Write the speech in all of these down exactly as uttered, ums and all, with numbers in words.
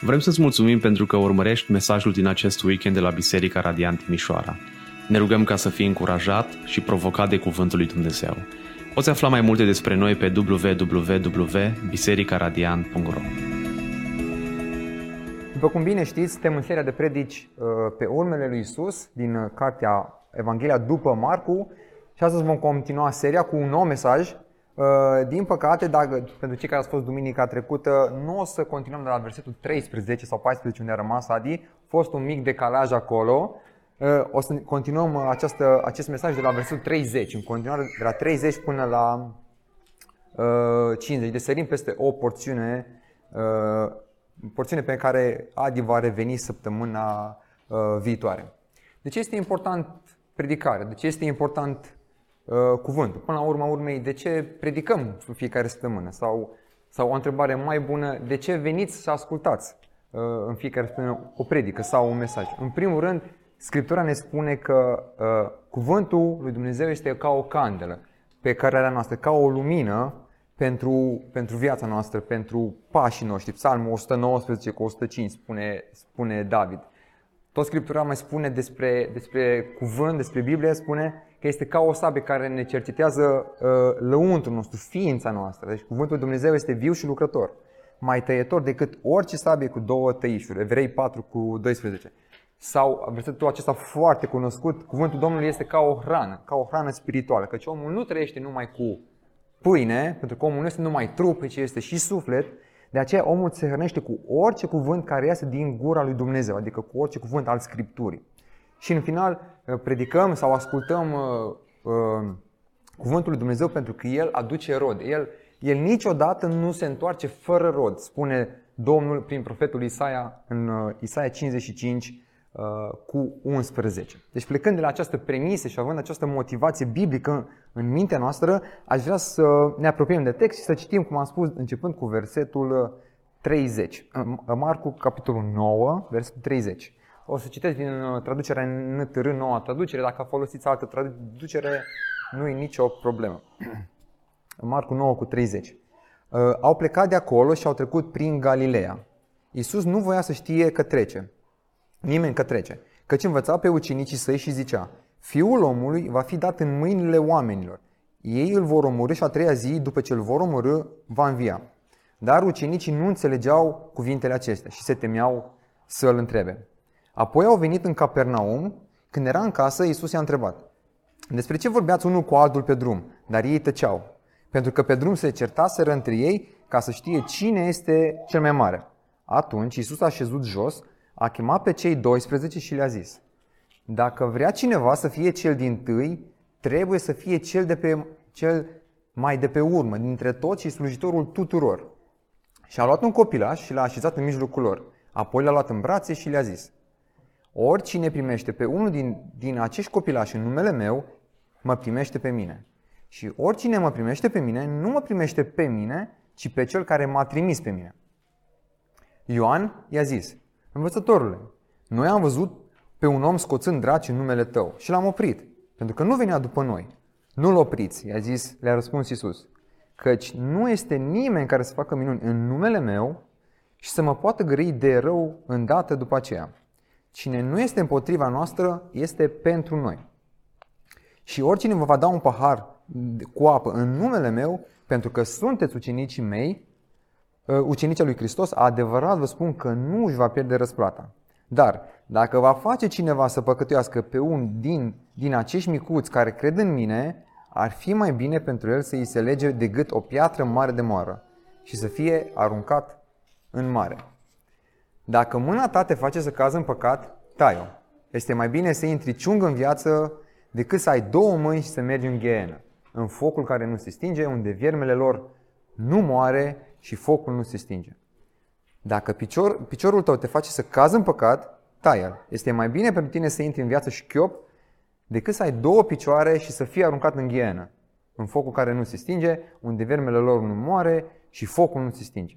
Vrem să-ți mulțumim pentru că urmărești mesajul din acest weekend de la Biserica Radiant Mișoara. Ne rugăm ca să fii încurajat și provocat de Cuvântul lui Dumnezeu. Poți afla mai multe despre noi pe w w w punct biserica radiant punct r o. După cum bine știți, suntem în seria de predici pe urmele lui Isus din cartea Evanghelia după Marcu și astăzi vom continua seria cu un nou mesaj. Din păcate, dacă, pentru cei care ați fost duminica trecută, nu o să continuăm de la versetul treisprezece sau paisprezece unde a rămas Adi. A fost un mic decalaj acolo. O să continuăm această, acest mesaj de la versetul treizeci, în continuare de la treizeci până la uh, cincizeci. Deci sărim peste o porțiune, uh, porțiune pe care Adi va reveni săptămâna uh, viitoare. De ce este important predicarea? De ce este important uh, cuvântul? Până la urma urmei, de ce predicăm în fiecare săptămână? Sau, sau o întrebare mai bună, de ce veniți să ascultați uh, în fiecare săptămână o predică sau un mesaj? În primul rând, Scriptura ne spune că uh, cuvântul lui Dumnezeu este ca o candelă pe cărarea noastră, ca o lumină pentru, pentru viața noastră, pentru pașii noștri. Psalmul o sută nouăsprezece cu o sută cinci spune, spune David. Tot Scriptura mai spune despre, despre cuvânt, despre Biblie, spune că este ca o sabie care ne cercetează uh, lăuntrul nostru, ființa noastră. Deci cuvântul Dumnezeu este viu și lucrător, mai tăietor decât orice sabie cu două tăișuri, Evrei patru cu doisprezece. Sau versetul acesta foarte cunoscut, cuvântul Domnului este ca o hrană, ca o hrană spirituală, căci omul nu trăiește numai cu pâine, pentru că omul nu este numai trup, ci este și suflet, de aceea omul se hrănește cu orice cuvânt care iese din gura lui Dumnezeu, adică cu orice cuvânt al Scripturii. Și în final predicăm sau ascultăm uh, uh, cuvântul lui Dumnezeu pentru că El aduce rod. El, el niciodată nu se întoarce fără rod, spune Domnul prin profetul Isaia în uh, Isaia cincizeci și cinci, cu unsprezece. Deci plecând de la această premisă și având această motivație biblică în mintea noastră, aș vrea să ne apropiem de text și să citim, cum am spus, începând cu versetul treizeci. Marcu, capitolul nouă, versetul treizeci. O să citesc din traducerea N T R, noua traducere. Dacă folosiți altă traducere, nu e nicio problemă. Marcu nouă cu treizeci. Au plecat de acolo și au trecut prin Galileea. Iisus nu voia să știe că trece. Nimeni că trece, căci învăța pe ucenicii săi și zicea: Fiul omului va fi dat în mâinile oamenilor. Ei îl vor omorî și a treia zi, după ce îl vor omorî, va învia. Dar ucenicii nu înțelegeau cuvintele acestea și se temeau să îl întrebe. Apoi au venit în Capernaum. Când era în casă, Iisus i-a întrebat: Despre ce vorbeați unul cu altul pe drum? Dar ei tăceau, pentru că pe drum se certaseră între ei ca să știe cine este cel mai mare. Atunci Iisus a șezut jos, a chemat pe cei doisprezece și le-a zis: Dacă vrea cineva să fie cel dintâi, trebuie să fie cel, de pe, cel mai de pe urmă dintre toți și slujitorul tuturor. Și a luat un copilaș și l-a așezat în mijlocul lor. Apoi l-a luat în brațe și le-a zis: Oricine primește pe unul din, din acești copilași în numele meu, mă primește pe mine. Și oricine mă primește pe mine, nu mă primește pe mine, ci pe cel care m-a trimis pe mine. Ioan i-a zis: Învățătorule, noi am văzut pe un om scoțând draci în numele tău și l-am oprit, pentru că nu venea după noi. Nu-l opriți, i-a zis, le-a răspuns Iisus, căci nu este nimeni care să facă minuni în numele meu și să mă poată grăi de rău îndată după aceea. Cine nu este împotriva noastră este pentru noi. Și oricine vă va da un pahar cu apă în numele meu, pentru că sunteți ucenicii mei, ucenicii lui Hristos, adevărat vă spun că nu își va pierde răsplata. Dar dacă va face cineva să păcătuiască pe un din, din acești micuți care cred în mine, ar fi mai bine pentru el să îi se lege de gât o piatră mare de moară și să fie aruncat în mare. Dacă mâna ta te face să cazi în păcat, tai-o. Este mai bine să intri ciung în viață decât să ai două mâini și să mergi în Gheena, în focul care nu se stinge, unde viermele lor nu moare și focul nu se stinge. Dacă picior, piciorul tău te face să cazi în păcat, taie-l. Este mai bine pentru tine să intri în viață șchiop decât să ai două picioare și să fii aruncat în ghienă, în focul care nu se stinge, unde vermele lor nu moare și focul nu se stinge.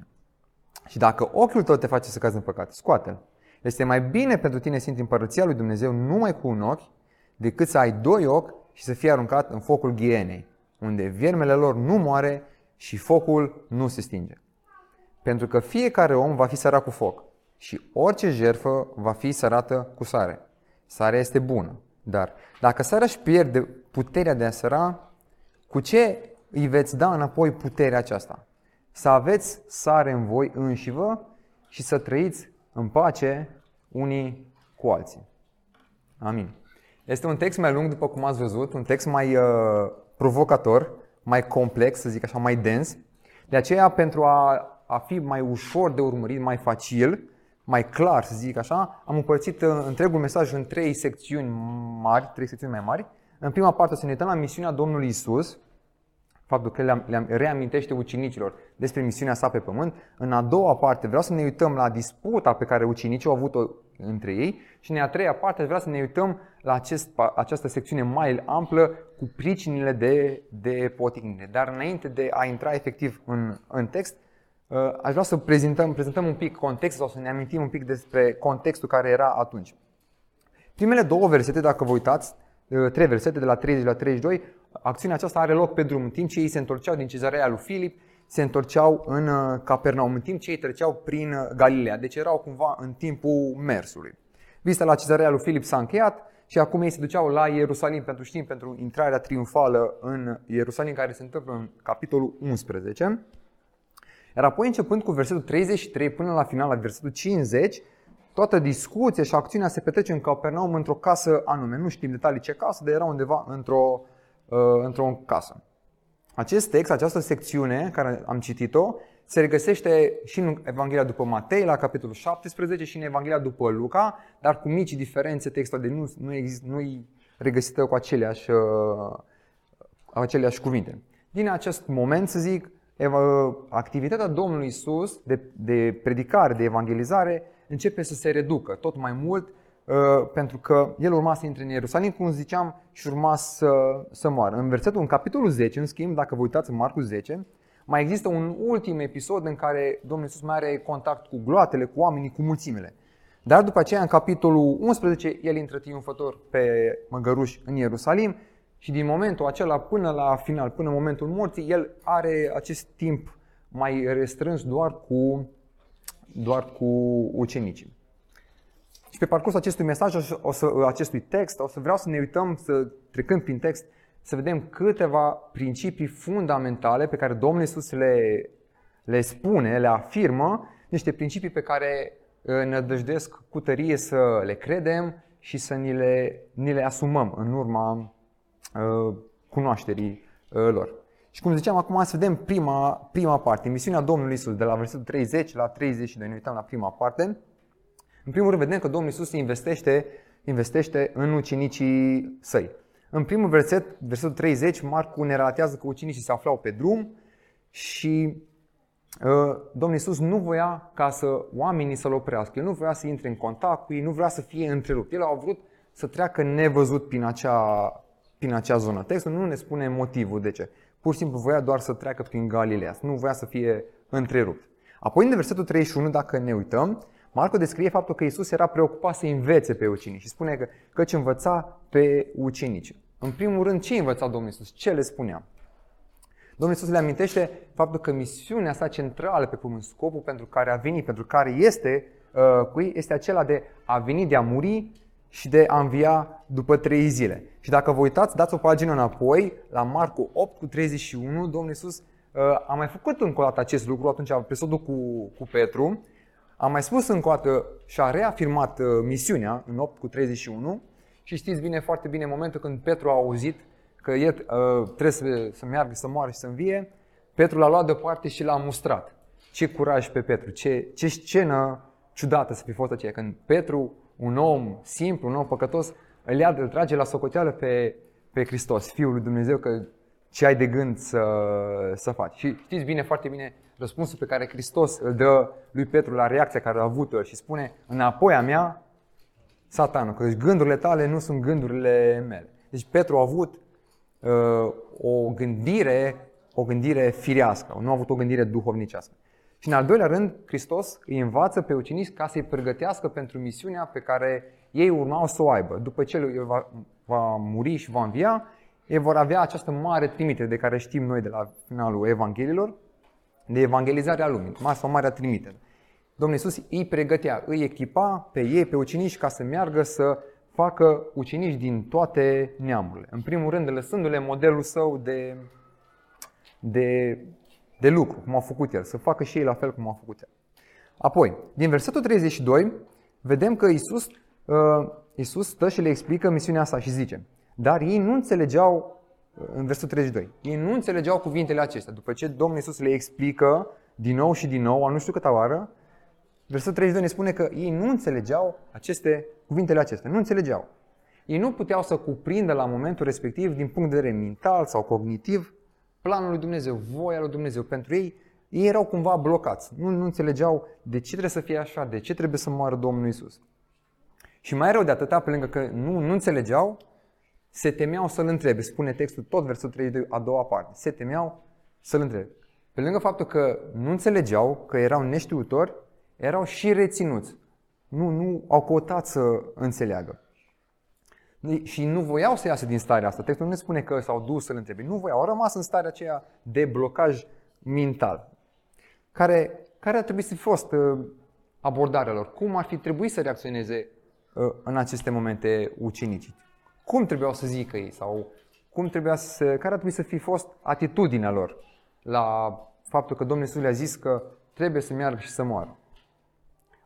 Și dacă ochiul tău te face să cazi în păcat, scoate-l. Este mai bine pentru tine să intri în împărăția lui Dumnezeu numai cu un ochi decât să ai doi ochi și să fii aruncat în focul ghienei, unde vermele lor nu moare și focul nu se stinge. Pentru că fiecare om va fi sărat cu foc. și orice jertfă va fi sărată cu sare. Sarea este bună, dar dacă sarea își pierde puterea de a săra, cu ce îi veți da înapoi puterea aceasta? Să aveți sare în voi înșivă și să trăiți în pace unii cu alții. Amin. Este un text mai lung, după cum ați văzut, un text mai uh, provocator, mai complex, să zic așa, mai dens. De aceea, pentru a, a fi mai ușor de urmărit, mai facil, mai clar, să zic așa, am împărțit întregul mesaj în trei secțiuni mari, trei secțiuni mai mari. În prima parte o să ne uităm la misiunea Domnului Iisus, faptul că le reamintește ucenicilor despre misiunea sa pe pământ. În a doua parte vreau să ne uităm la disputa pe care ucenicii au avut-o între ei și în a treia parte vreau să ne uităm la acest, această secțiune mai amplă cu pricinile de, de poticnire. Dar înainte de a intra efectiv în, în text, aș vrea să prezentăm, prezentăm un pic contextul sau să ne amintim un pic despre contextul care era atunci. Primele două versete, dacă vă uitați, trei versete de la treizeci la treizeci și doi, acțiunea aceasta are loc pe drum. În timp ce ei se întorceau din Cezareea lui Filip, se întorceau în Capernaum, în timp ce ei treceau prin Galileea. Deci erau cumva în timpul mersului. Vizita la Cezareea lui Filip s-a încheiat și acum ei se duceau la Ierusalim pentru știm, pentru intrarea triumfală în Ierusalim, care se întâmplă în capitolul unsprezece. Iar apoi, începând cu versetul treizeci și trei până la final, la versetul cincizeci, toată discuția și acțiunea se petrece în Capernaum, într-o casă anume. Nu știm detalii ce casă, dar era undeva într-o, uh, într-o casă. Acest text, această secțiune care am citit-o, se regăsește și în Evanghelia după Matei, la capitolul șaptesprezece, și în Evanghelia după Luca, dar cu mici diferențe textuale, de nu, nu, exist, nu e regăsită cu aceleași, uh, aceleași cuvinte. Din acest moment, să zic, activitatea Domnului Iisus de, de predicare, de evangelizare, începe să se reducă tot mai mult, pentru că el urma să intre în Ierusalim, cum ziceam, și urma să, să moară. În versetul, în capitolul zece, în schimb, dacă vă uitați în Marcu zece, mai există un ultim episod în care Domnul Iisus mai are contact cu gloatele, cu oamenii, cu mulțimile. Dar după aceea, în capitolul unsprezece, el intră triumfător pe măgăruși în Ierusalim. Și din momentul acela până la final, până în momentul morții, el are acest timp mai restrâns doar cu, doar cu ucenicii. Și pe parcursul acestui mesaj, o să, acestui text, o să vreau să ne uităm, să trecând prin text, să vedem câteva principii fundamentale pe care Domnul Iisus le, le spune, le afirmă, niște principii pe care nădăjduiesc cu tărie să le credem și să ni le, ni le asumăm în urma cunoașterii lor. Și cum ziceam, acum să vedem prima, prima parte, misiunea Domnului Iisus, de la versetul treizeci la treizeci și doi. Ne uităm la prima parte. În primul rând vedem că Domnul Iisus investește, investește în ucenicii săi. În primul verset, versetul treizeci, Marcu ne relatează că ucenicii se aflau pe drum și uh, Domnul Iisus nu voia ca să oamenii să-l oprească. El nu voia să intre în contact cu ei, nu vrea să fie întrerupt. El a vrut să treacă nevăzut prin acea prin acea zonă. Textul nu ne spune motivul de ce. Pur și simplu voia doar să treacă prin Galileea, nu voia să fie întrerupt. Apoi, în versetul treizeci și unu, dacă ne uităm, Marcu descrie faptul că Iisus era preocupat să învețe pe ucenici și spune că căci învăța pe ucenici. În primul rând, ce învăța Domnul Iisus? Ce le spunea? Domnul Iisus le amintește faptul că misiunea sa centrală pe pământ, scopul pentru care a venit, pentru care este uh, cu ei, este acela de a veni, de a muri și de a învia după trei zile. Și dacă vă uitați, dați o pagină înapoi, la Marcu opt cu treizeci și unu, Domnul Iisus a mai făcut încă o dată acest lucru, atunci a presodul cu, cu Petru, a mai spus încă o dată și a reafirmat misiunea în opt cu treizeci și unu și știți bine, foarte bine, momentul când Petru a auzit că el trebuie să, să meargă, să moară și să învie, Petru l-a luat deoparte și l-a mustrat. Ce curaj pe Petru, ce, ce scenă ciudată să fi fost aceea, când Petru, un om simplu, un om păcătos, îl ia, îl trage la socoteală pe, pe Hristos, Fiul lui Dumnezeu, că ce ai de gând să, să faci. Și știți bine, foarte bine, răspunsul pe care Hristos îl dă lui Petru la reacția care a avut-o și spune: înapoi a mea, satanul, că gândurile tale nu sunt gândurile mele. Deci Petru a avut uh, o gândire, o gândire firească, nu a avut o gândire duhovnicească. Și în al doilea rând, Hristos îi învață pe ucenici ca să-i pregătească pentru misiunea pe care ei urmau să o aibă. După ce el va, va muri și va învia, ei vor avea această mare trimitere de care știm noi de la finalul Evanghelilor, de evangelizarea lumii, marea, marea trimitere. Domnul Iisus îi pregătea, îi echipa pe ei, pe ucenici, ca să meargă să facă ucenici din toate neamurile. În primul rând, lăsându-le modelul său de, de, de lucru, cum a făcut el, să facă și ei la fel cum a făcut el. Apoi, din versetul treizeci și doi, vedem că Iisus, Iisus stă și le explică misiunea sa și zice, dar ei nu înțelegeau, în versetul treizeci și doi, ei nu înțelegeau cuvintele acestea. După ce Domnul Iisus le explică din nou și din nou, nu știu câta oară, versetul treizeci și doi ne spune că ei nu înțelegeau aceste cuvintele acestea, nu înțelegeau. Ei nu puteau să cuprindă la momentul respectiv, din punct de vedere mental sau cognitiv, planul lui Dumnezeu, voia lui Dumnezeu pentru ei. Ei erau cumva blocați, nu, nu înțelegeau de ce trebuie să fie așa, de ce trebuie să moară Domnul Iisus. Și mai rău de atâta, pe lângă că nu, nu înțelegeau, se temeau să-L întrebe, spune textul tot versetul treizeci și doi, a doua parte, se temeau să-L întrebe. Pe lângă faptul că nu înțelegeau, că erau neștiutori, erau și reținuți. Nu, nu au căutat să înțeleagă. Și nu voiau să iasă din starea asta. Textul nu ne spune că s-au dus să-L întrebe. Nu voiau, au rămas în starea aceea de blocaj mental. Care, care ar trebui să fi fost abordarea lor? Cum ar fi trebuit să reacționeze în aceste momente ucenicii? Cum trebuiau să zică ei? Sau cum trebuia să, care ar trebui să fi fost atitudinea lor la faptul că Domnul Iisus le-a zis că trebuie să meargă și să moară?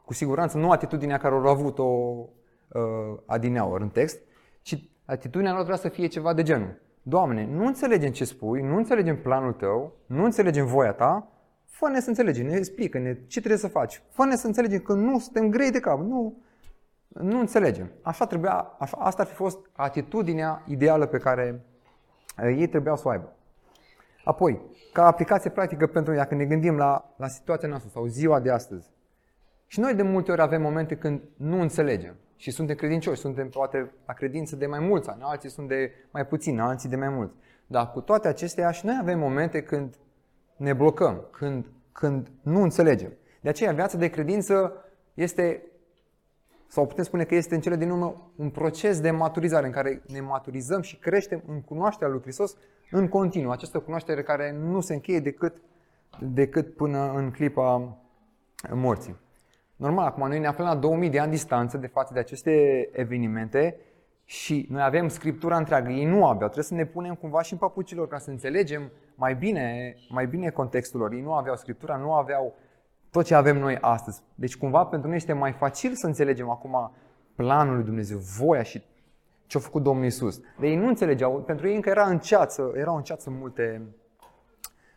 Cu siguranță nu atitudinea care au avut-o uh, adineaori în text, ci atitudinea lor trebuia să fie ceva de genul: Doamne, nu înțelegem ce spui, nu înțelegem planul Tău, nu înțelegem voia Ta, fă-ne să înțelegem, ne explică-ne ce trebuie să faci, fă-ne să înțelegem că nu suntem grei de cap, nu, nu înțelegem. Așa trebuia, așa, asta ar fi fost atitudinea ideală pe care uh, ei trebuiau să o aibă. Apoi, ca aplicație practică pentru ea, când ne gândim la, la situația noastră sau ziua de astăzi, și noi de multe ori avem momente când nu înțelegem și suntem credincioși, suntem poate la credință de mai mulți ani, alții sunt de mai puțini, alții de mai mulți. Dar cu toate acestea și noi avem momente când ne blocăm, când, când nu înțelegem. De aceea viața de credință este, sau putem spune că este în cele din urmă, un proces de maturizare în care ne maturizăm și creștem în cunoașterea lui Hristos în continuu. Această cunoaștere care nu se încheie decât, decât până în clipa morții. Normal, acum noi ne aflăm la două mii de ani distanță de față de aceste evenimente și noi avem Scriptura întreagă, ei nu aveau, trebuie să ne punem cumva și în papucii lor ca să înțelegem mai bine, mai bine contextul lor. Ei nu aveau Scriptura, nu aveau tot ce avem noi astăzi. Deci cumva pentru noi este mai facil să înțelegem acum planul lui Dumnezeu, voia și ce-a făcut Domnul Iisus. De ei nu înțelegeau, pentru ei încă era în ceață, erau în ceață multe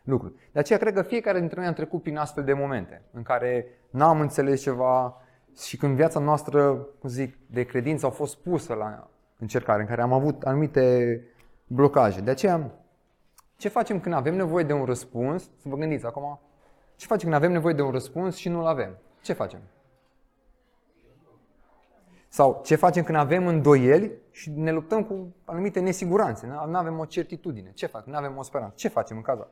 lucruri. De aceea cred că fiecare dintre noi am trecut prin astfel de momente în care n-am înțeles ceva și când viața noastră, cum zic, de credință a fost pusă la încercare, în care am avut anumite blocaje. De aceea, ce facem când avem nevoie de un răspuns? Să vă gândiți acum, ce facem când avem nevoie de un răspuns și nu-l avem? Ce facem? Sau ce facem când avem îndoieli și ne luptăm cu anumite nesiguranțe? Nu avem o certitudine. Ce facem? Nu avem o speranță. Ce facem în cazul?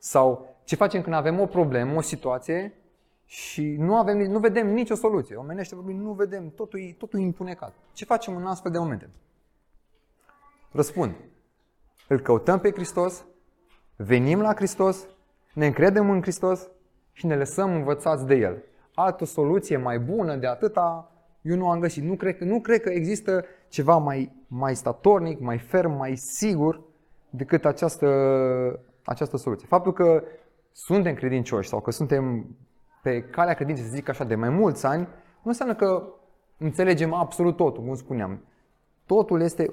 Sau ce facem când avem o problemă, o situație și nu, avem, nu vedem nicio soluție? Omenește vorbind, nu vedem, totul, totul impunecat. Ce facem în astfel de momente? Răspund. Îl căutăm pe Hristos, venim la Hristos, ne încredem în Hristos și ne lăsăm învățați de El. Altă soluție mai bună de atâta eu nu am găsit. Nu cred, nu cred că există ceva mai, mai statornic, mai ferm, mai sigur decât această... această soluție. Faptul că suntem credincioși sau că suntem pe calea credinței, să zic așa, de mai mulți ani, nu înseamnă că înțelegem absolut totul, cum spuneam. Totul este,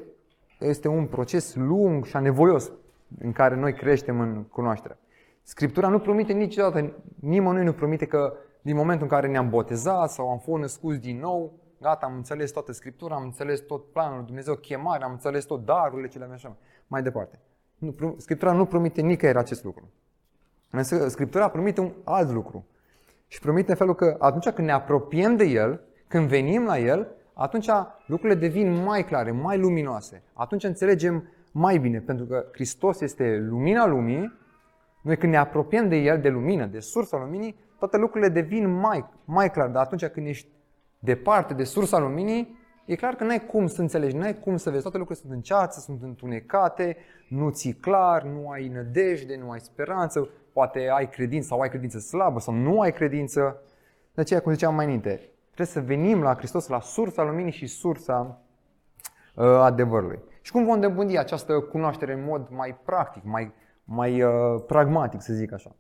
este un proces lung și anevoios în care noi creștem în cunoaștere. Scriptura nu promite niciodată, nimănui nu promite că din momentul în care ne-am botezat sau am fost născuți din nou, gata, am înțeles toată Scriptura, am înțeles tot planul lui Dumnezeu, chemarea, am înțeles tot darurile, cele așa, mai departe. Nu, Scriptura nu promite nicăieri acest lucru. Însă Scriptura promite un alt lucru. Și promite în felul că atunci când ne apropiem de El, când venim la El, atunci lucrurile devin mai clare, mai luminoase. Atunci înțelegem mai bine, pentru că Hristos este lumina lumii. Noi când ne apropiem de El, de lumină, de sursa luminii, toate lucrurile devin mai, mai clare. Dar atunci când ești departe de sursa luminii, e clar că n-ai cum să înțelegi, n-ai cum să vezi, toate lucrurile sunt în ceață, sunt întunecate, nu ți-e clar, nu ai nădejde, nu ai speranță, poate ai credință sau ai credință slabă sau nu ai credință. De aceea, cum ziceam mai înainte, trebuie să venim la Hristos, la sursa luminii și sursa uh, adevărului. Și cum vom îndepândi această cunoaștere în mod mai practic, mai, mai uh, pragmatic, să zic așa?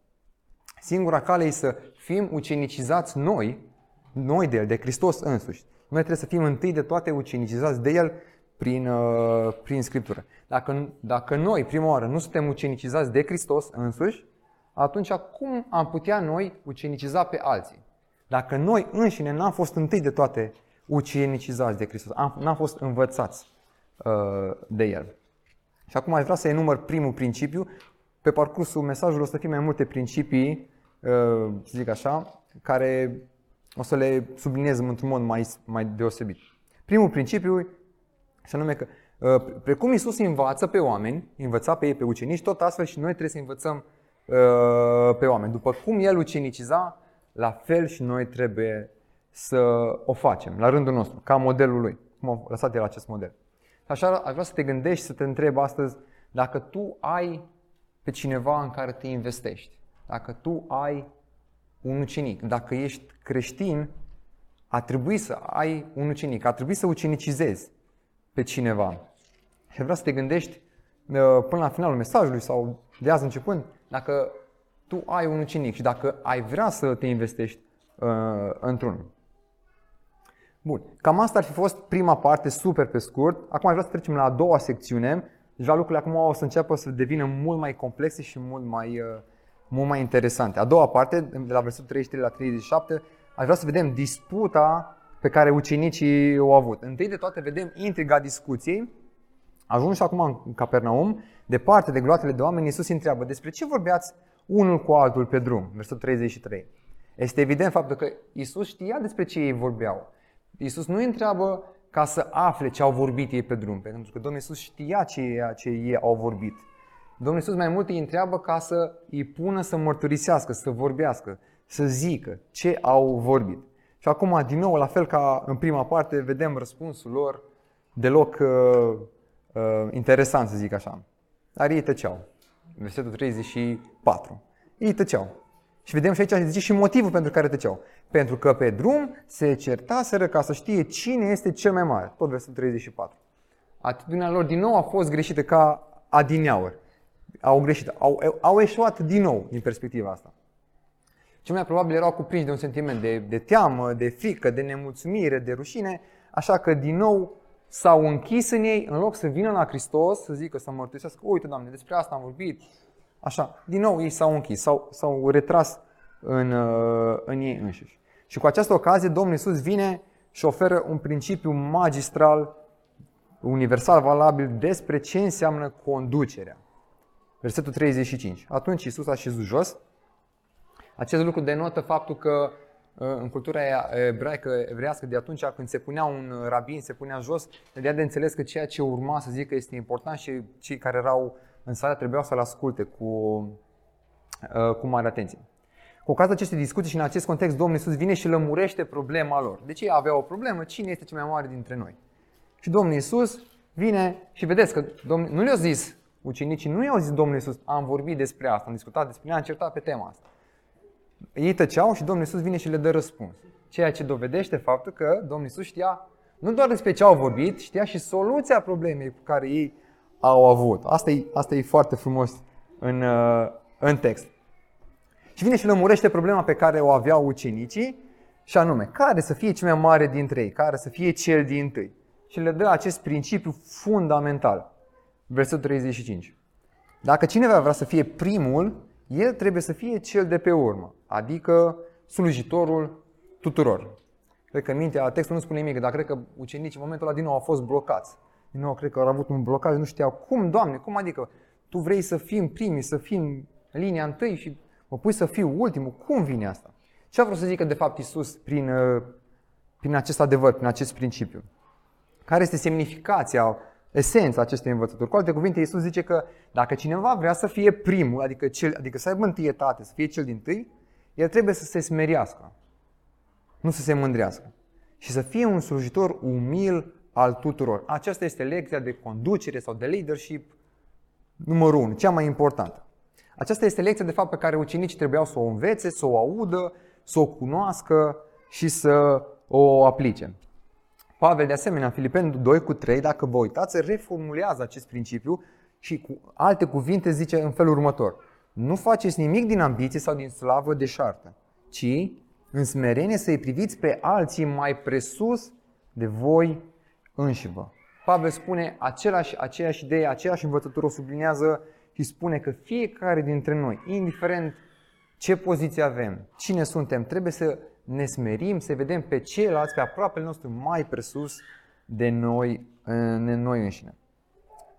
Singura cale e să fim ucenicizați noi, noi de El, de Hristos însuși. Noi trebuie să fim întâi de toate ucenicizați de El prin, uh, prin Scriptură. Dacă, dacă noi, prima oară, nu suntem ucenicizați de Hristos însuși, atunci cum am putea noi uceniciza pe alții? Dacă noi înșine n-am fost întâi de toate ucenicizați de Hristos, am, n-am fost învățați uh, de El. Și acum aș vrea să enumăr primul principiu. Pe parcursul mesajului o să fie mai multe principii, uh, să zic așa, care o să le subliniez într-un mod mai, mai deosebit. Primul principiu, și anume că, uh, precum Iisus învață pe oameni, învăța pe ei, pe ucenici, tot astfel și noi trebuie să învățăm uh, pe oameni. După cum El uceniciza, la fel și noi trebuie să o facem, la rândul nostru, ca modelul Lui. Cum a lăsat El acest model. Așa, aș vrea să te gândești, să te întrebi astăzi dacă tu ai pe cineva în care te investești, dacă tu ai un ucenic, dacă ești creștin, a trebuit să ai un ucenic, a trebuit să ucenicizezi pe cineva. Și vreau să te gândești până la finalul mesajului sau de azi începând, dacă tu ai un ucenic și dacă ai vrea să te investești uh, într-unul. Bun, cam asta ar fi fost prima parte, super pe scurt. Acum vreau să trecem la a doua secțiune. Deja lucrurile acum o să înceapă să devină mult mai complexe și mult mai, uh, mult mai interesante. A doua parte, de la versetul treizeci și trei la treizeci și șapte, aș vrea să vedem disputa pe care ucenicii o au avut. Întâi de toate vedem intriga discuției. Ajunși acum în Capernaum, departe de gloatele de oameni, Iisus îi întreabă: despre ce vorbeați unul cu altul pe drum? Versetul treizeci și trei. Este evident faptul că Iisus știa despre ce ei vorbeau. Iisus nu îi întreabă ca să afle ce au vorbit ei pe drum, pentru că Domnul Iisus știa ceea ce ei au vorbit. Domnul Iisus mai mult îi întreabă ca să îi pună să mărturisească, să vorbească, să zică ce au vorbit. Și acum, din nou, la fel ca în prima parte, vedem răspunsul lor deloc uh, uh, interesant, să zic așa. Dar ei tăceau. Versetul treizeci și patru. Ei tăceau. Și vedem și aici, zice, și motivul pentru care tăceau. Pentru că pe drum se certaseră ca să știe cine este cel mai mare. Tot versetul treizeci și patru. Atitudinea lor din nou a fost greșită ca adineauri. Au greșit. Au, au eșuat din nou din perspectiva asta. Cel mai probabil erau cuprinși de un sentiment de, de teamă, de frică, de nemulțumire, de rușine. Așa că din nou s-au închis în ei, în loc să vină la Hristos, să zică, să mărturisească: uite, Doamne, despre asta am vorbit. Așa, din nou ei s-au închis, s-au, s-au retras în, în ei înșiși. Și cu această ocazie Domnul Iisus vine și oferă un principiu magistral, universal valabil, despre ce înseamnă conducerea. Versetul treizeci și cinci. Atunci Iisus a șezut jos. Acest lucru denotă faptul că în cultura ebraică, evrească de atunci, când se punea un rabin, se punea jos, le dea de înțeles că ceea ce urma să zică este important și cei care erau în sală trebuiau să-l asculte cu, cu mare atenție. Cu ocazia acestei discuții și în acest context, Domnul Iisus vine și lămurește problema lor. Deci ei aveau o problemă: cine este cel mai mare dintre noi? Și Domnul Iisus vine și vedeți că Domnul, nu le-a zis, ucenicii nu i-au zis Domnul Iisus: am vorbit despre asta, am discutat despre asta, am certat pe tema asta. Ei tăceau și Domnul Iisus vine și le dă răspuns. Ceea ce dovedește faptul că Domnul Iisus știa nu doar despre ce au vorbit, știa și soluția problemei pe care ei au avut. Asta e, asta e foarte frumos în, în text. Și vine și lămurește problema pe care o aveau ucenicii, și anume, care să fie cel mai mare dintre ei, care să fie cel dintâi. Și le dă acest principiu fundamental. Versetul treizeci și cinci. Dacă cineva vrea să fie primul, el trebuie să fie cel de pe urmă, adică slujitorul tuturor. Cred că în mintea textului nu spune nimic, dar cred că ucenicii în momentul ăla din nou au fost blocați. Din nou cred că au avut un blocaj, nu știau cum, Doamne, cum adică Tu vrei să fim primii, să fim în linia întâi și mă pui să fiu ultimul, cum vine asta? Ce a vrut să zică de fapt Iisus prin, prin acest adevăr, prin acest principiu? Care este semnificația, esența acestei învățături? Cu alte cuvinte, Iisus zice că dacă cineva vrea să fie primul, adică, cel, adică să aibă întâietate, să fie cel dintâi, el trebuie să se smeriască, nu să se mândrească și să fie un slujitor umil al tuturor. Aceasta este lecția de conducere sau de leadership numărul unu, cea mai importantă. Aceasta este lecția de fapt pe care ucenicii trebuiau să o învețe, să o audă, să o cunoască și să o aplice. Pavel, de asemenea, Filipeni doi cu trei, dacă vă uitați, reformulează acest principiu și cu alte cuvinte zice în felul următor: nu faceți nimic din ambiție sau din slavă deșartă, ci în smerenie să-i priviți pe alții mai presus de voi înșivă. Pavel spune același, aceeași idee, aceeași învățătură, o sublinează și spune că fiecare dintre noi, indiferent ce poziție avem, cine suntem, trebuie să ne smerim, să vedem pe ceilalți, pe aproapele nostru, mai presus de noi, de noi înșine.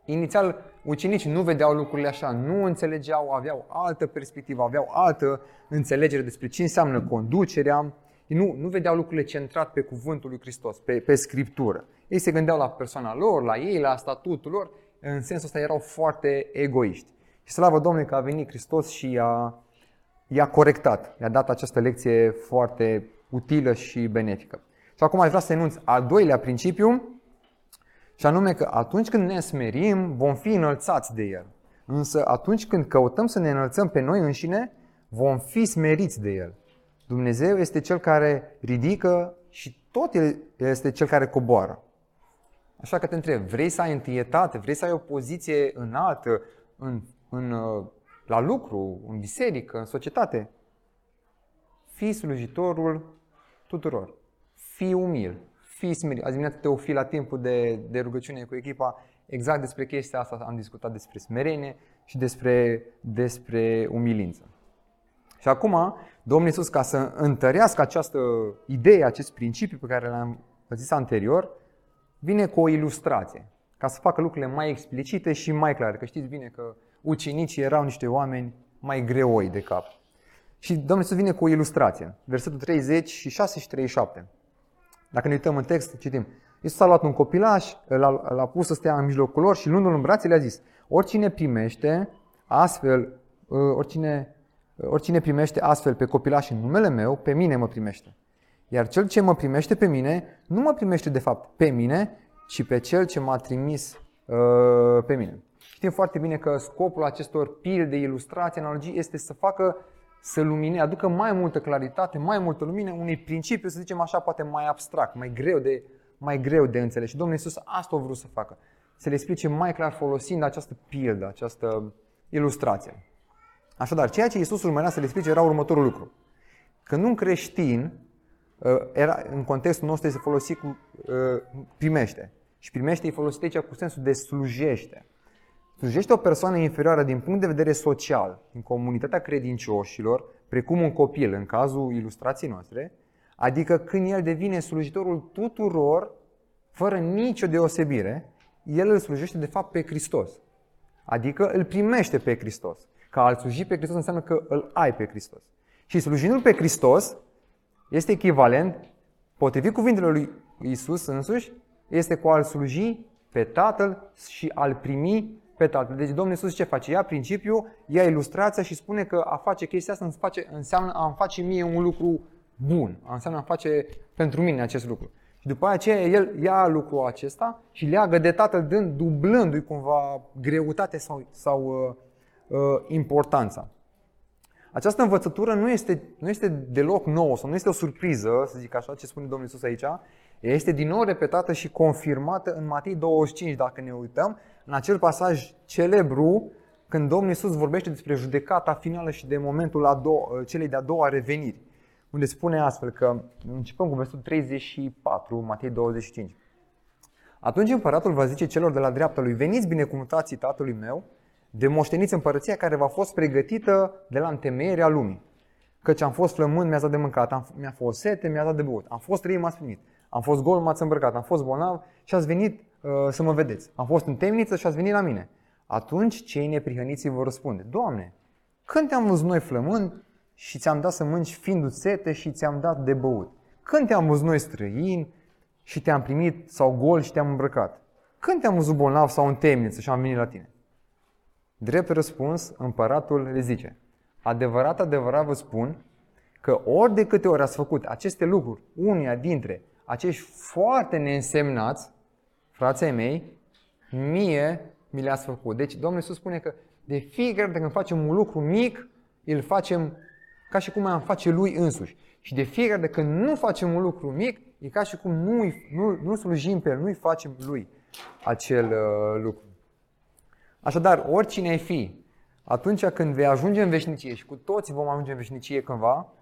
Inițial, ucenicii nu vedeau lucrurile așa, nu înțelegeau, aveau altă perspectivă, aveau altă înțelegere despre ce înseamnă conducerea. Ei nu, nu vedeau lucrurile centrat pe cuvântul lui Hristos, pe, pe Scriptură. Ei se gândeau la persoana lor, la ei, la statutul lor. În sensul ăsta erau foarte egoiști. Și slavă Domnului că a venit Hristos și i-a, i-a corectat. I-a dat această lecție foarte utilă și benefică. Și acum aș vrea să enunț al doilea principiu, și anume că atunci când ne smerim, vom fi înălțați de El. Însă atunci când căutăm să ne înălțăm pe noi înșine, vom fi smeriți de El. Dumnezeu este Cel care ridică și tot El este Cel care coboară. Așa că te întreb, vrei să ai întâietate, vrei să ai o poziție înaltă în, în, la lucru, în biserică, în societate? Fii slujitorul tuturor. Fii umil. Fii smerit. Azi dimineața Teofil, la timpul de, de rugăciune cu echipa, exact despre chestia asta am discutat, despre smerenie și despre, despre umilință. Și acum, Domnul Iisus, ca să întărească această idee, acest principiu pe care l-am zis anterior, vine cu o ilustrație, ca să facă lucrurile mai explicite și mai clare. Că știți bine că ucenicii erau niște oameni mai greoi de cap. Și Domnul Iisus vine cu o ilustrație. Versetul treizeci și șase și treizeci și șapte. Dacă ne uităm în text, citim: Iisus a luat un copilaș, l-a, l-a pus să stea în mijlocul lor și luându-l în brațe le-a zis: Oricine primește astfel, oricine, oricine primește astfel pe copilaș în numele meu, pe mine mă primește. Iar cel ce mă primește pe mine, nu mă primește de fapt pe mine, ci pe cel ce m-a trimis uh, pe mine. Știm foarte bine că scopul acestor pilde, ilustrații, analogii este să facă să lumine, aducă mai multă claritate, mai multă lumină unui principiu, să zicem așa, poate mai abstract, mai greu de, mai greu de înțeles. Și Domnul Iisus asta a vrut să facă, să le explice mai clar folosind această pildă, această ilustrație. Așadar, ceea ce Iisus urmărea să le explice era următorul lucru. Când un creștin, era, în contextul nostru, este folosit cu primește. Și primește e folosit aici cu sensul de slujește. Slujește o persoană inferioară din punct de vedere social, din comunitatea credincioșilor, precum un copil, în cazul ilustrației noastre, adică când el devine slujitorul tuturor, fără nicio deosebire, el îl slujește de fapt pe Hristos. Adică îl primește pe Hristos. Că a-l sluji pe Hristos înseamnă că îl ai pe Hristos. Și slujindu-l pe Hristos este echivalent, potrivit cuvintelor lui Iisus însuși, este cu a-l sluji pe Tatăl și a-l primi pe Tatăl. Deci Domnul Iisus ce face? Ia principiul, ia ilustrația și spune că a face chestia asta face, înseamnă a-mi face mie un lucru bun, înseamnă a face pentru mine acest lucru. Și după aceea el ia lucrul acesta și leagă de Tatăl, dând, dublându-i cumva greutatea sau, sau uh, uh, importanța. Această învățătură nu este, nu este deloc nouă sau nu este o surpriză, să zic așa, ce spune Domnul Iisus aici. Este din nou repetată și confirmată în Matei douăzeci și cinci, dacă ne uităm, în acel pasaj celebru când Domnul Iisus vorbește despre judecata finală și de momentul a doua, celei de-a doua reveniri, unde spune astfel că, începem cu versetul treizeci și patru, Matei douăzeci și cinci. Atunci împăratul va zice celor de la dreapta lui: veniți binecuvântații Tatălui meu, de moșteniți împărăția care v-a fost pregătită de la întemeierea lumii. Căci am fost flămând, mi-ați dat de mâncat, am, mi-a fost sete, mi-ați dat de băut, am fost rei, m-ați primit, am fost gol, m-ați îmbrăcat, am fost bolnav și ați venit uh, să mă vedeți, am fost în temniță și ați venit la mine. Atunci cei neprihăniți vor răspunde: Doamne, când te-am văzut noi flămând și ți-am dat să mânci, fiindu-ți sete și ți-am dat de băut? Când te-am văzut noi străini și te-am primit, sau gol și te-am îmbrăcat? Când te-am văzut bolnav sau în temniță și am venit la tine? Drept răspuns, împăratul le zice: adevărat, adevărat vă spun că ori de câte ori ați făcut aceste lucruri unia dintre acești foarte neînsemnați, frații mei, mie mi le-ați făcut. Deci Domnul Iisus spune că de fiecare dată când facem un lucru mic, îl facem ca și cum am face lui însuși. Și de fiecare dată când nu facem un lucru mic, e ca și cum nu, nu, nu slujim pe el, nu-i facem lui acel uh, lucru. Așadar, oricine ai fi, atunci când vei ajunge în veșnicie, și cu toți vom ajunge în veșnicie cândva,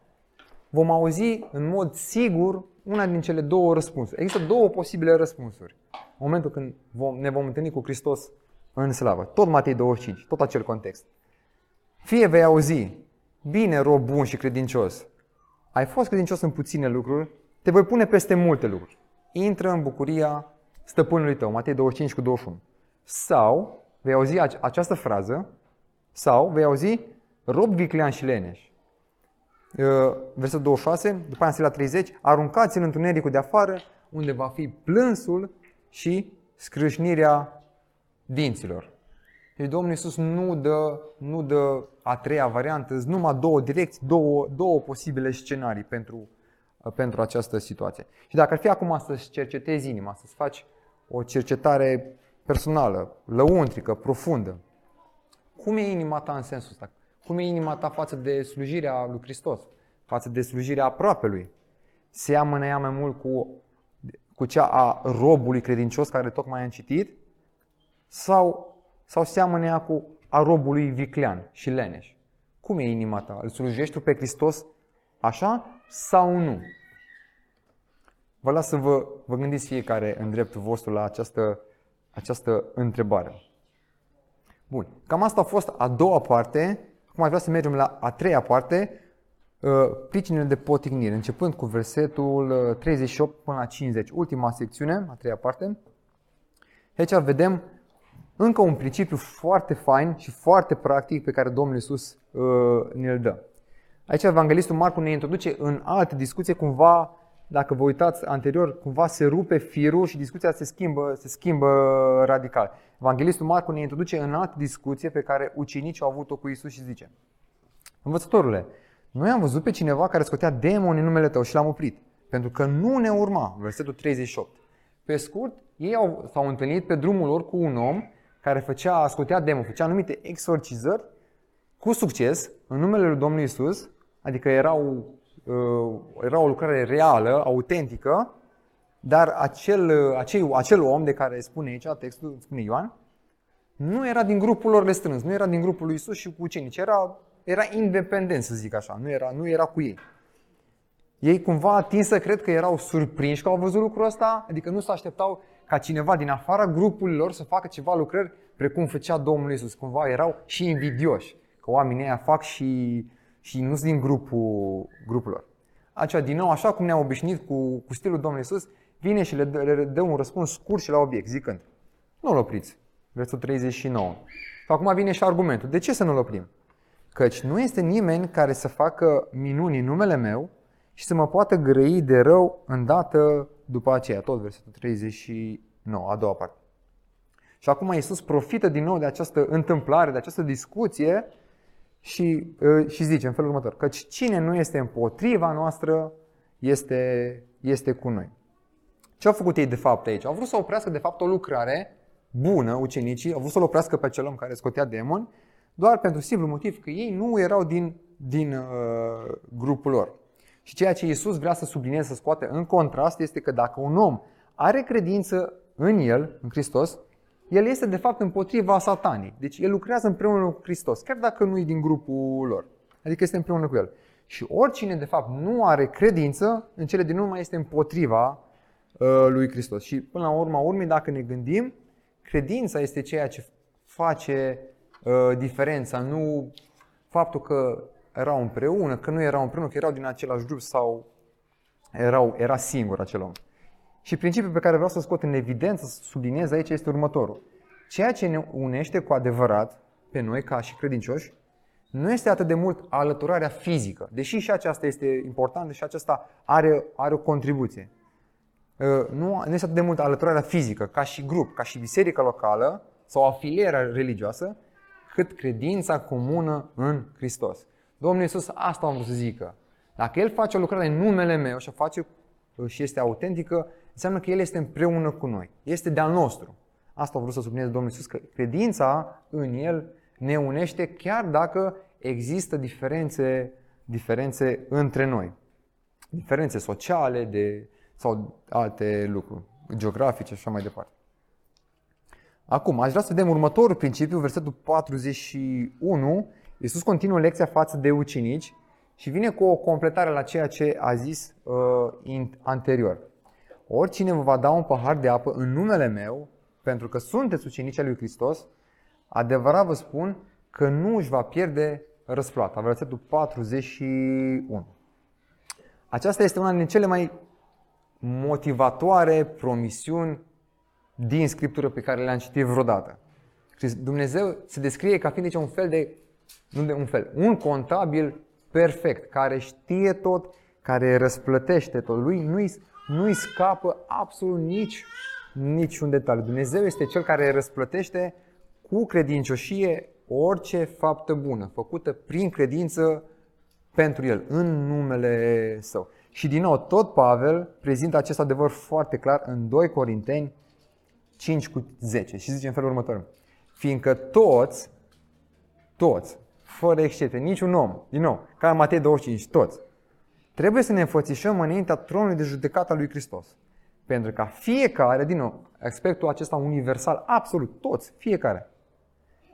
vom auzi în mod sigur una din cele două răspunsuri. Există două posibile răspunsuri în momentul când vom, ne vom întâlni cu Hristos în slavă. Tot Matei douăzeci și cinci, tot acel context. Fie vei auzi, bine, rob bun și credincios, ai fost credincios în puține lucruri, te voi pune peste multe lucruri. Intră în bucuria stăpânului tău, Matei douăzeci și cinci cu douăzeci și unu. Sau vei auzi această frază, sau vei auzi rob viclean și leneș. Versetul douăzeci și șase, după aceea la treizeci, aruncați în întunericul de afară, unde va fi plânsul și scrâșnirea dinților. Deci Domnul Iisus nu dă, nu dă a treia variantă, sunt numai două direcții, două, două posibile scenarii pentru, pentru această situație. Și dacă ar fi acum să-ți cercetezi inima, să-ți faci o cercetare personală, lăuntrică, profundă, cum e inima ta în sensul ăsta? Cum e inima ta față de slujirea lui Hristos, față de slujirea aproape lui? Seamănă ea mai mult cu, cu cea a robului credincios care tocmai am citit? Sau, sau seamănă ea cu a robului viclean și leneș? Cum e inima ta? Îl slujești tu pe Hristos așa sau nu? Vă las să vă, vă gândiți fiecare în dreptul vostru la această, această întrebare. Bun, cam asta a fost a doua parte. Acum vreau să mergem la a treia parte, pricinile de poticnire, începând cu versetul treizeci și opt până la cincizeci, ultima secțiune, a treia parte. Aici vedem încă un principiu foarte fain și foarte practic pe care Domnul Iisus ne-l dă. Aici evanghelistul Marcu ne introduce în alte discuții, cumva, dacă vă uitați anterior, cumva se rupe firul și discuția se schimbă, se schimbă radical. Evanghelistul Marcu ne introduce în altă discuție pe care ucenicii au avut-o cu Iisus și zice: învățătorule, noi am văzut pe cineva care scotea demoni în numele tău și l-am oprit, pentru că nu ne urma. Versetul treizeci și opt. Pe scurt, ei au, s-au întâlnit pe drumul lor cu un om care făcea, scotea demoni, făcea anumite exorcizări cu succes în numele lui Domnului Iisus, adică erau... era o lucrare reală, autentică, dar acel, acel, acel om de care spune aici textul, spune Ioan, nu era din grupul lor restrâns, nu era din grupul lui Iisus și cu ucenici, era, era independent, să zic așa, nu era, nu era cu ei. Ei cumva atinsă, cred că erau surprinși că au văzut lucrul ăsta, adică nu se așteptau ca cineva din afara grupului lor să facă ceva lucrări precum făcea Domnul Iisus, cumva erau și invidioși, că oamenii ăia fac și... și nu sunt din grupul, grupul lor. Aceea, din nou, așa cum ne-am obișnuit cu, cu stilul Domnului Iisus, vine și le dă, le dă un răspuns scurt și la obiect, zicând: nu-l opriți. Versul treizeci și nouă. Și acum vine și argumentul. De ce să nu-l oprim? Căci nu este nimeni care să facă minuni în numele meu și să mă poată grăi de rău îndată după aceea. Tot versetul treizeci și nouă, a doua parte. Și acum Iisus profită din nou de această întâmplare, de această discuție, Și, și zice în felul următor: căci cine nu este împotriva noastră este, este cu noi. Ce au făcut ei de fapt aici? Au vrut să oprească de fapt o lucrare bună, ucenicii, au vrut să-l oprească pe cel om care scotea demoni, doar pentru simplu motiv că ei nu erau din, din uh, grupul lor. Și ceea ce Iisus vrea să sublinieze, să scoate în contrast, este că dacă un om are credință în el, în Hristos, el este de fapt împotriva Satanei. Deci el lucrează împreună cu Hristos, chiar dacă nu e din grupul lor. Adică este împreună cu el. Și oricine de fapt nu are credință, în cele din urmă este împotriva uh, lui Hristos. Și până la urma urmei, dacă ne gândim, credința este ceea ce face uh, diferența, nu faptul că erau împreună, că nu erau împreună, că erau din același grup sau erau, era singur acel om. Și principiul pe care vreau să scot în evidență, să subliniez aici, este următorul. Ceea ce ne unește cu adevărat pe noi ca și credincioși nu este atât de mult alăturarea fizică, deși și aceasta este importantă și aceasta are, are o contribuție. Nu, nu este atât de mult alăturarea fizică ca și grup, ca și biserică locală sau afilierea religioasă, cât credința comună în Hristos. Domnul Iisus asta am vrut să zică. Dacă El face o lucrare în numele meu și o face și este autentică, înseamnă că El este împreună cu noi. Este de-al nostru. Asta a vrut să sublinieze Domnul Iisus, că credința în El ne unește chiar dacă există diferențe, diferențe între noi. diferențe sociale de, sau alte lucruri, geografice și așa mai departe. Acum, aș vrea să vedem următorul principiu, versetul patruzeci și unu. Iisus continuă lecția față de ucenici și vine cu o completare la ceea ce a zis uh, anterior. Oricine vă va da un pahar de apă în numele meu, pentru că sunteți ucenici al lui Hristos, adevărat vă spun că nu își va pierde răsplata. Versetul patruzeci și unu. Aceasta este una din cele mai motivatoare promisiuni din Scriptură pe care le-am citit vreodată. Dumnezeu se descrie ca fiind aici un fel de, nu de un fel, un contabil perfect, care știe tot, care răsplătește tot. Lui nu-i, nu-i scapă absolut nici, niciun detaliu. Dumnezeu este Cel care răsplătește cu credincioșie orice faptă bună, făcută prin credință pentru El, în numele Său. Și din nou, tot Pavel prezintă acest adevăr foarte clar în doi Corinteni cinci cu zece și zice în felul următor: fiindcă toți, toți, fără excepție, niciun om, din nou, ca în Matei douăzeci și cinci, toți, trebuie să ne înfățișăm înaintea tronului de judecată al lui Hristos. Pentru ca fiecare, din nou, aspectul acesta universal, absolut, toți, fiecare,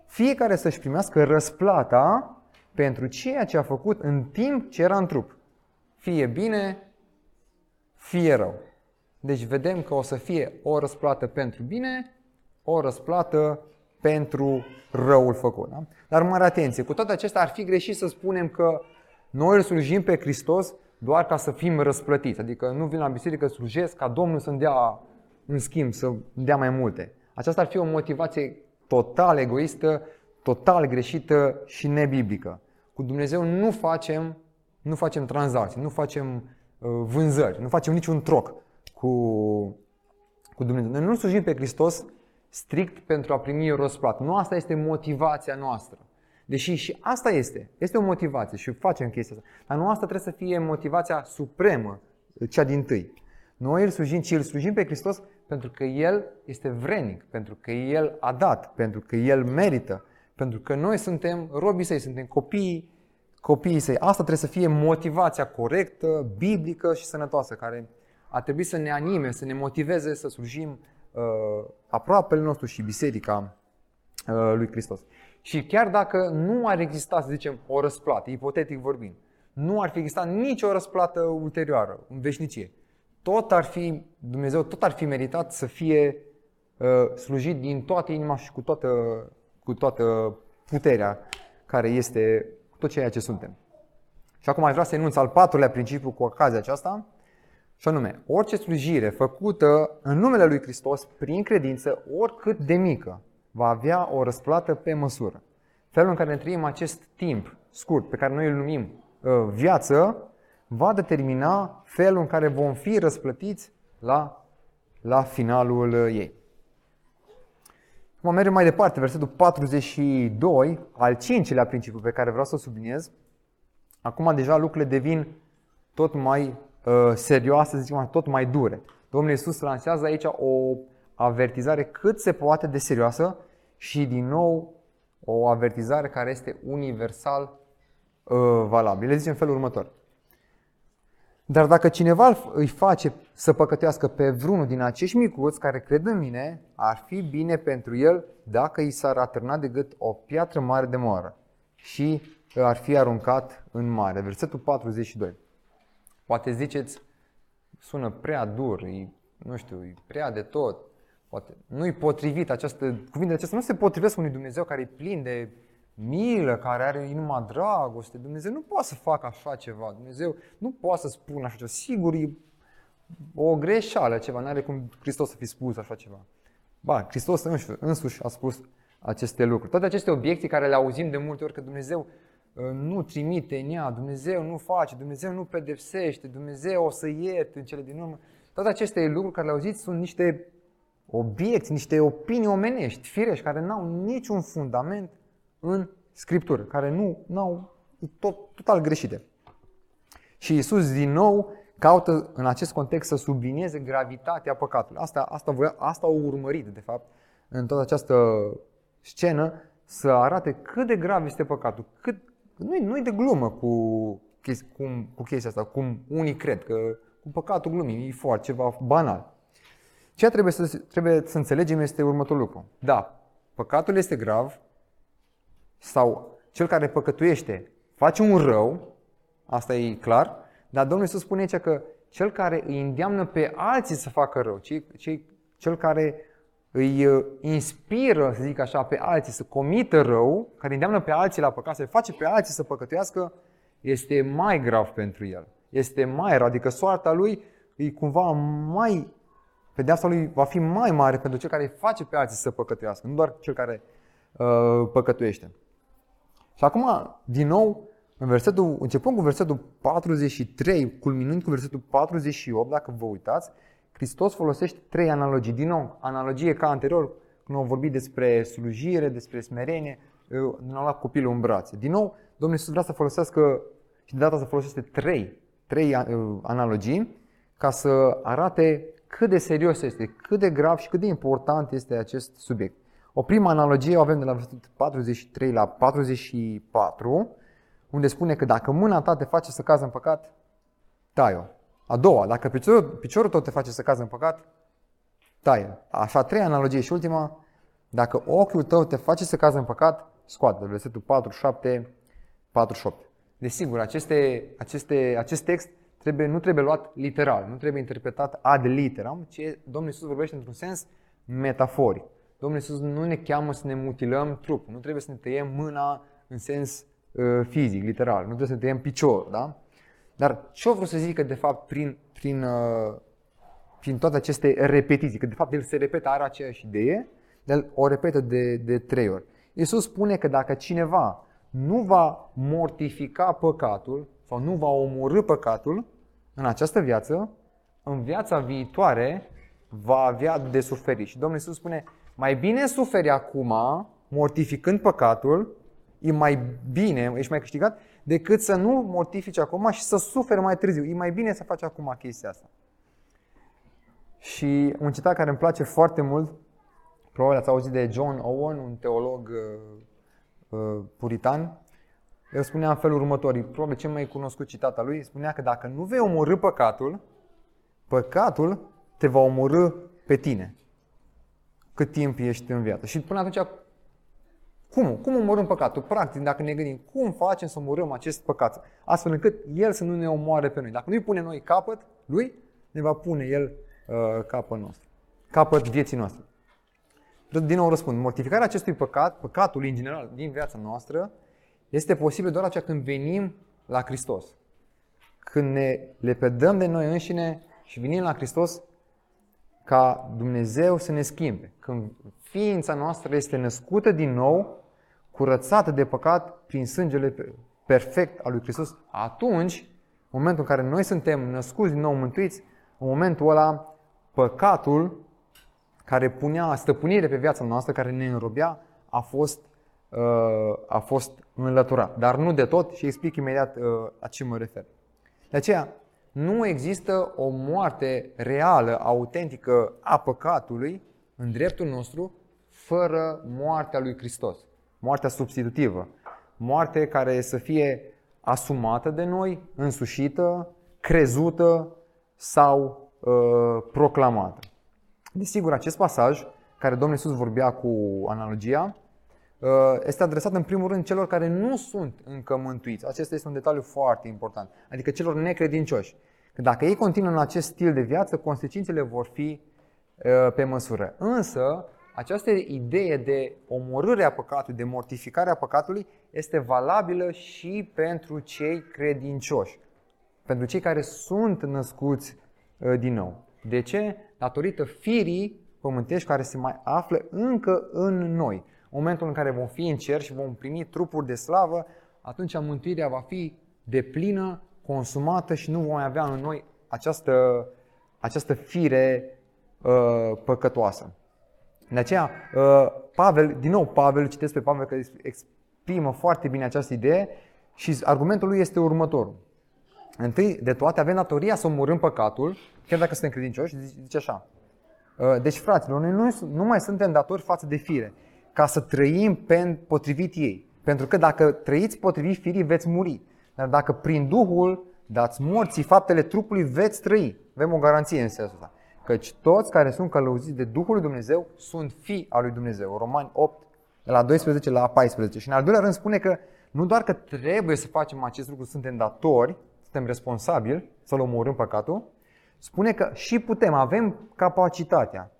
fiecare să-și primească răsplata pentru ceea ce a făcut în timp ce era în trup. Fie bine, fie rău. Deci vedem că o să fie o răsplată pentru bine, o răsplată pentru răul făcut. Da? Dar mare atenție, cu toate acestea ar fi greșit să spunem că noi îl slujim pe Hristos doar ca să fim răsplătiți. Adică nu vin la biserică, slujesc ca Domnul să-mi dea în schimb, să-mi dea mai multe. Aceasta ar fi o motivație total egoistă, total greșită și nebiblică. Cu Dumnezeu nu facem, nu facem tranzacții, nu facem vânzări, nu facem niciun troc cu, cu Dumnezeu. Noi nu slujim pe Hristos strict pentru a primi răsplată. Nu asta este motivația noastră. Deși și asta este, este o motivație și facem chestia asta. Dar nu asta trebuie să fie motivația supremă, cea dintâi. Noi îl slujim, ci îl slujim pe Hristos pentru că El este vrednic, pentru că El a dat, pentru că El merită, pentru că noi suntem robii Săi, suntem copiii, copiii Săi. Asta trebuie să fie motivația corectă, biblică și sănătoasă, care ar trebui să ne anime, să ne motiveze să slujim uh, aproapele nostru și biserica uh, lui Hristos. Și chiar dacă nu ar exista, să zicem, o răsplată, ipotetic vorbind, nu ar fi existat nicio răsplată ulterioară, în veșnicie, tot ar fi, Dumnezeu tot ar fi meritat să fie uh, slujit din toată inima și cu toată, cu toată puterea care este tot ceea ce suntem. Și acum aș vrea să enunț al patrulea principiu cu ocazia aceasta, și anume, orice slujire făcută în numele lui Hristos, prin credință, oricât de mică, va avea o răsplată pe măsură. Felul în care ne trăim acest timp scurt, pe care noi îl numim viață, va determina felul în care vom fi răsplătiți la, la finalul ei. Acum mergem mai departe, versetul patruzeci și doi, al cincilea principiu pe care vreau să subliniez. Acum deja lucrurile devin tot mai uh, serioase, să zicem, tot mai dure. Domnul Iisus lansează aici o avertizare cât se poate de serioasă și din nou o avertizare care este universal uh, valabilă. Le zice în felul următor: dar dacă cineva îi face să păcătească pe vreunul din acești micuți care cred în mine, ar fi bine pentru el dacă i s-ar atârna de gât o piatră mare de moară și ar fi aruncat în mare. Versetul patruzeci și doi. Poate ziceți, sună prea dur, e, nu știu, e prea de tot. Poate nu-i potrivit, această, cuvintele acestea nu se potrivesc unui Dumnezeu care e plin de milă, care are inima dragoste. Dumnezeu nu poate să facă așa ceva, Dumnezeu nu poate să spună așa ceva. Sigur e o greșeală ceva, nu are cum Hristos să fi spus așa ceva. Ba, Hristos însuși a spus aceste lucruri. Toate aceste obiecții care le auzim de multe ori, că Dumnezeu nu trimite în ea, Dumnezeu nu face, Dumnezeu nu pedepsește, Dumnezeu o să ierte în cele din urmă. Toate aceste lucruri care le auziți sunt niște obiecții, niște opinii omenești, firești, care n-au niciun fundament în Scriptură, care nu, n-au tot, total greșite. Și Iisus din nou caută în acest context să sublinieze gravitatea păcatului. Asta, asta, voia, asta o urmărit, de fapt, în toată această scenă, să arate cât de grav este păcatul, cât nu-i, nu-i de glumă cu, cum, cu chestia asta, cum unii cred că cu păcatul glumii e foarte ceva banal. Ce trebuie să, trebuie să înțelegem este următorul lucru. Da, păcatul este grav sau cel care păcătuiește face un rău, asta e clar, dar Domnul Iisus spune aici că cel care îi îndeamnă pe alții să facă rău, cei, cei, cel care îi inspiră, să zic așa, pe alții să comită rău, care îndeamnă pe alții la păcat, să face pe alții să păcătuiască, este mai grav pentru el. Este mai rău, adică soarta lui e cumva mai, pedeapsa lui va fi mai mare pentru cel care îi face pe alții să păcătuiască, nu doar cel care uh, păcătuiește. Și acum, din nou, în versetul, începând cu versetul patruzeci și trei, culminând cu versetul patruzeci și opt, dacă vă uitați, Hristos folosește trei analogii. Din nou, analogie ca anterior, când au vorbit despre slujire, despre smerenie, când au luat copilul în brațe. Din nou, Domnul Iisus vrea să folosească, și de data să folosește trei, trei analogii, ca să arate cât de serios este, cât de grav și cât de important este acest subiect. O prima analogie o avem de la versetul patruzeci și trei la patruzeci și patru, unde spune că dacă mâna ta te face să cazi în păcat, tai-o. A doua, dacă piciorul, piciorul tău te face să cazi în păcat, tai-o. Așa, a treia analogie și ultima, dacă ochiul tău te face să cazi în păcat, scoate-l. Versetul patruzeci și șapte patruzeci și opt. Desigur, aceste, aceste, acest text trebuie, nu trebuie luat literal, nu trebuie interpretat ad literam, ci Domnul Iisus vorbește într-un sens metaforic. Domnul Iisus nu ne cheamă să ne mutilăm trupul, nu trebuie să ne tăiem mâna în sens fizic, literal, nu trebuie să ne tăiem picior, da? Dar ce-o vreau să zică de fapt prin, prin, prin toate aceste repetiții? Că de fapt el se repetă, are aceeași idee, el o repetă de, de trei ori. Iisus spune că dacă cineva nu va mortifica păcatul sau nu va omorî păcatul în această viață, în viața viitoare va avea de suferit. Și Domnul Iisus spune, mai bine suferi acum mortificând păcatul, e mai bine, ești mai câștigat, decât să nu mortifici acum și să suferi mai târziu. E mai bine să faci acum chestia asta. Și un citat care îmi place foarte mult, probabil ați auzit de John Owen, un teolog uh, puritan, el spunea în felul următor, probabil cel mai cunoscut citat al lui, spunea că dacă nu vei omorî păcatul, păcatul te va omorî pe tine, cât timp ești în viață. Și până atunci, cum? Cum omorâm păcatul? Practic, dacă ne gândim, cum facem să omorâm acest păcat, astfel încât el să nu ne omoare pe noi. Dacă nu îi punem noi capăt lui, ne va pune el uh, capăt nostru, capăt vieții noastre. Din nou răspund, mortificarea acestui păcat, păcatul în general din viața noastră, este posibil doar aceea când venim la Hristos. Când ne lepădăm de noi înșine și venim la Hristos ca Dumnezeu să ne schimbe. Când ființa noastră este născută din nou, curățată de păcat prin sângele perfect al lui Hristos, atunci, în momentul în care noi suntem născuți din nou, mântuiți, în momentul ăla, păcatul care punea stăpânire pe viața noastră, care ne înrobea, a fost, a fost înlăturat. Dar nu de tot și explic imediat la ce mă refer. De aceea, nu există o moarte reală, autentică a păcatului în dreptul nostru fără moartea lui Hristos. Moartea substitutivă. Moarte care să fie asumată de noi, însușită, crezută sau uh, proclamată. Desigur, acest pasaj, care Domnul Iisus vorbea cu analogia, uh, este adresat în primul rând celor care nu sunt încă mântuiți. Acesta este un detaliu foarte important. Adică celor necredincioși. Că dacă ei continuă în acest stil de viață, consecințele vor fi pe măsură. Însă, această idee de omorâre a păcatului, de mortificare a păcatului, este valabilă și pentru cei credincioși, pentru cei care sunt născuți din nou. De ce? Datorită firii pământești care se mai află încă în noi. În momentul în care vom fi în cer și vom primi trupuri de slavă, atunci mântuirea va fi deplină, consumată și nu vom mai avea în noi această, această fire păcătoasă. De aceea, Pavel, din nou Pavel, citesc pe Pavel că exprimă foarte bine această idee și argumentul lui este următorul. Întâi de toate, avem datoria să omorâm păcatul, chiar dacă suntem credincioși, zice așa. Deci, fraților, noi nu mai suntem datori față de fire, ca să trăim potrivit ei. Pentru că dacă trăiți potrivit firii, veți muri. Dar dacă prin Duhul dați morții faptele trupului, veți trăi. Avem o garanție în sensul ăsta. Căci toți care sunt călăuziți de Duhul lui Dumnezeu sunt fii al lui Dumnezeu. Romani opt, de la doisprezece la paisprezece. Și în al doilea rând spune că nu doar că trebuie să facem acest lucru, suntem datori, suntem responsabili să-l omorâm păcatul, spune că și putem, avem capacitatea.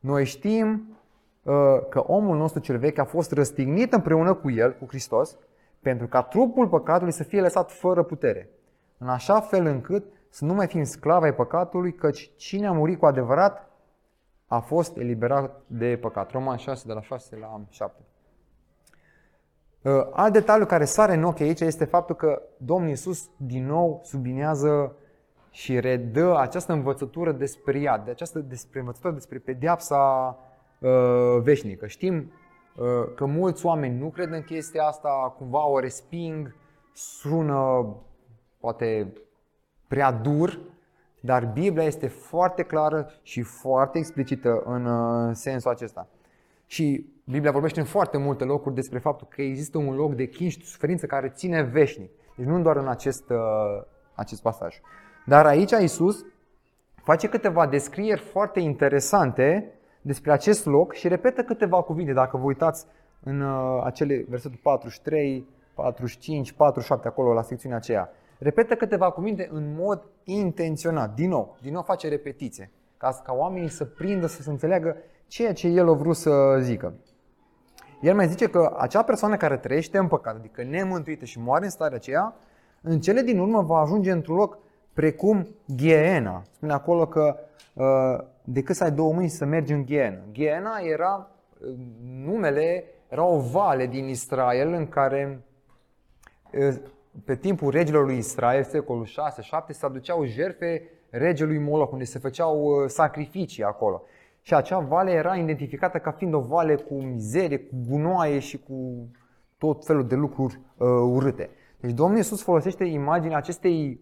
Noi știm uh, că omul nostru cel vechi a fost răstignit împreună cu el, cu Hristos, pentru ca trupul păcatului să fie lăsat fără putere, în așa fel încât să nu mai fim sclavi ai păcatului, căci cine a murit cu adevărat a fost eliberat de păcat. Romani șase, de la șase la șapte. Alt detaliu care sare în ochi aici este faptul că Domnul Iisus din nou subliniază și redă această învățătură despre iad, de această despre învățătură despre pedeapsa uh, veșnică. Știm uh, că mulți oameni nu cred în chestia asta, cumva o resping, sună poate prea dur, dar Biblia este foarte clară și foarte explicită în uh, sensul acesta. Și Biblia vorbește în foarte multe locuri despre faptul că există un loc de chin și suferință care ține veșnic. Deci nu doar în acest, uh, acest pasaj. Dar aici Iisus face câteva descrieri foarte interesante despre acest loc și repetă câteva cuvinte. Dacă vă uitați în uh, acele versetul patruzeci și trei, patruzeci și cinci, patruzeci și șapte, acolo la secțiunea aceea, repetă câteva cuvinte în mod intenționat. Din nou, din nou face repetiție, ca, ca oamenii să prindă, să se înțeleagă ceea ce el a vrut să zică. El mai zice că acea persoană care trăiește în păcat, adică nemântuită și moare în starea aceea, în cele din urmă va ajunge într-un loc precum Gheena. Spune acolo că decât să ai două mâini să mergi în Gheena. Gheena era numele, era o vale din Israel în care pe timpul regilor lui Israel, secolul șase șapte, se aduceau jertfe regelui Moloch, unde se făceau sacrificii acolo. Și acea vale era identificată ca fiind o vale cu mizerie, cu gunoaie și cu tot felul de lucruri uh, urâte. Deci Domnul Iisus folosește imaginea acestei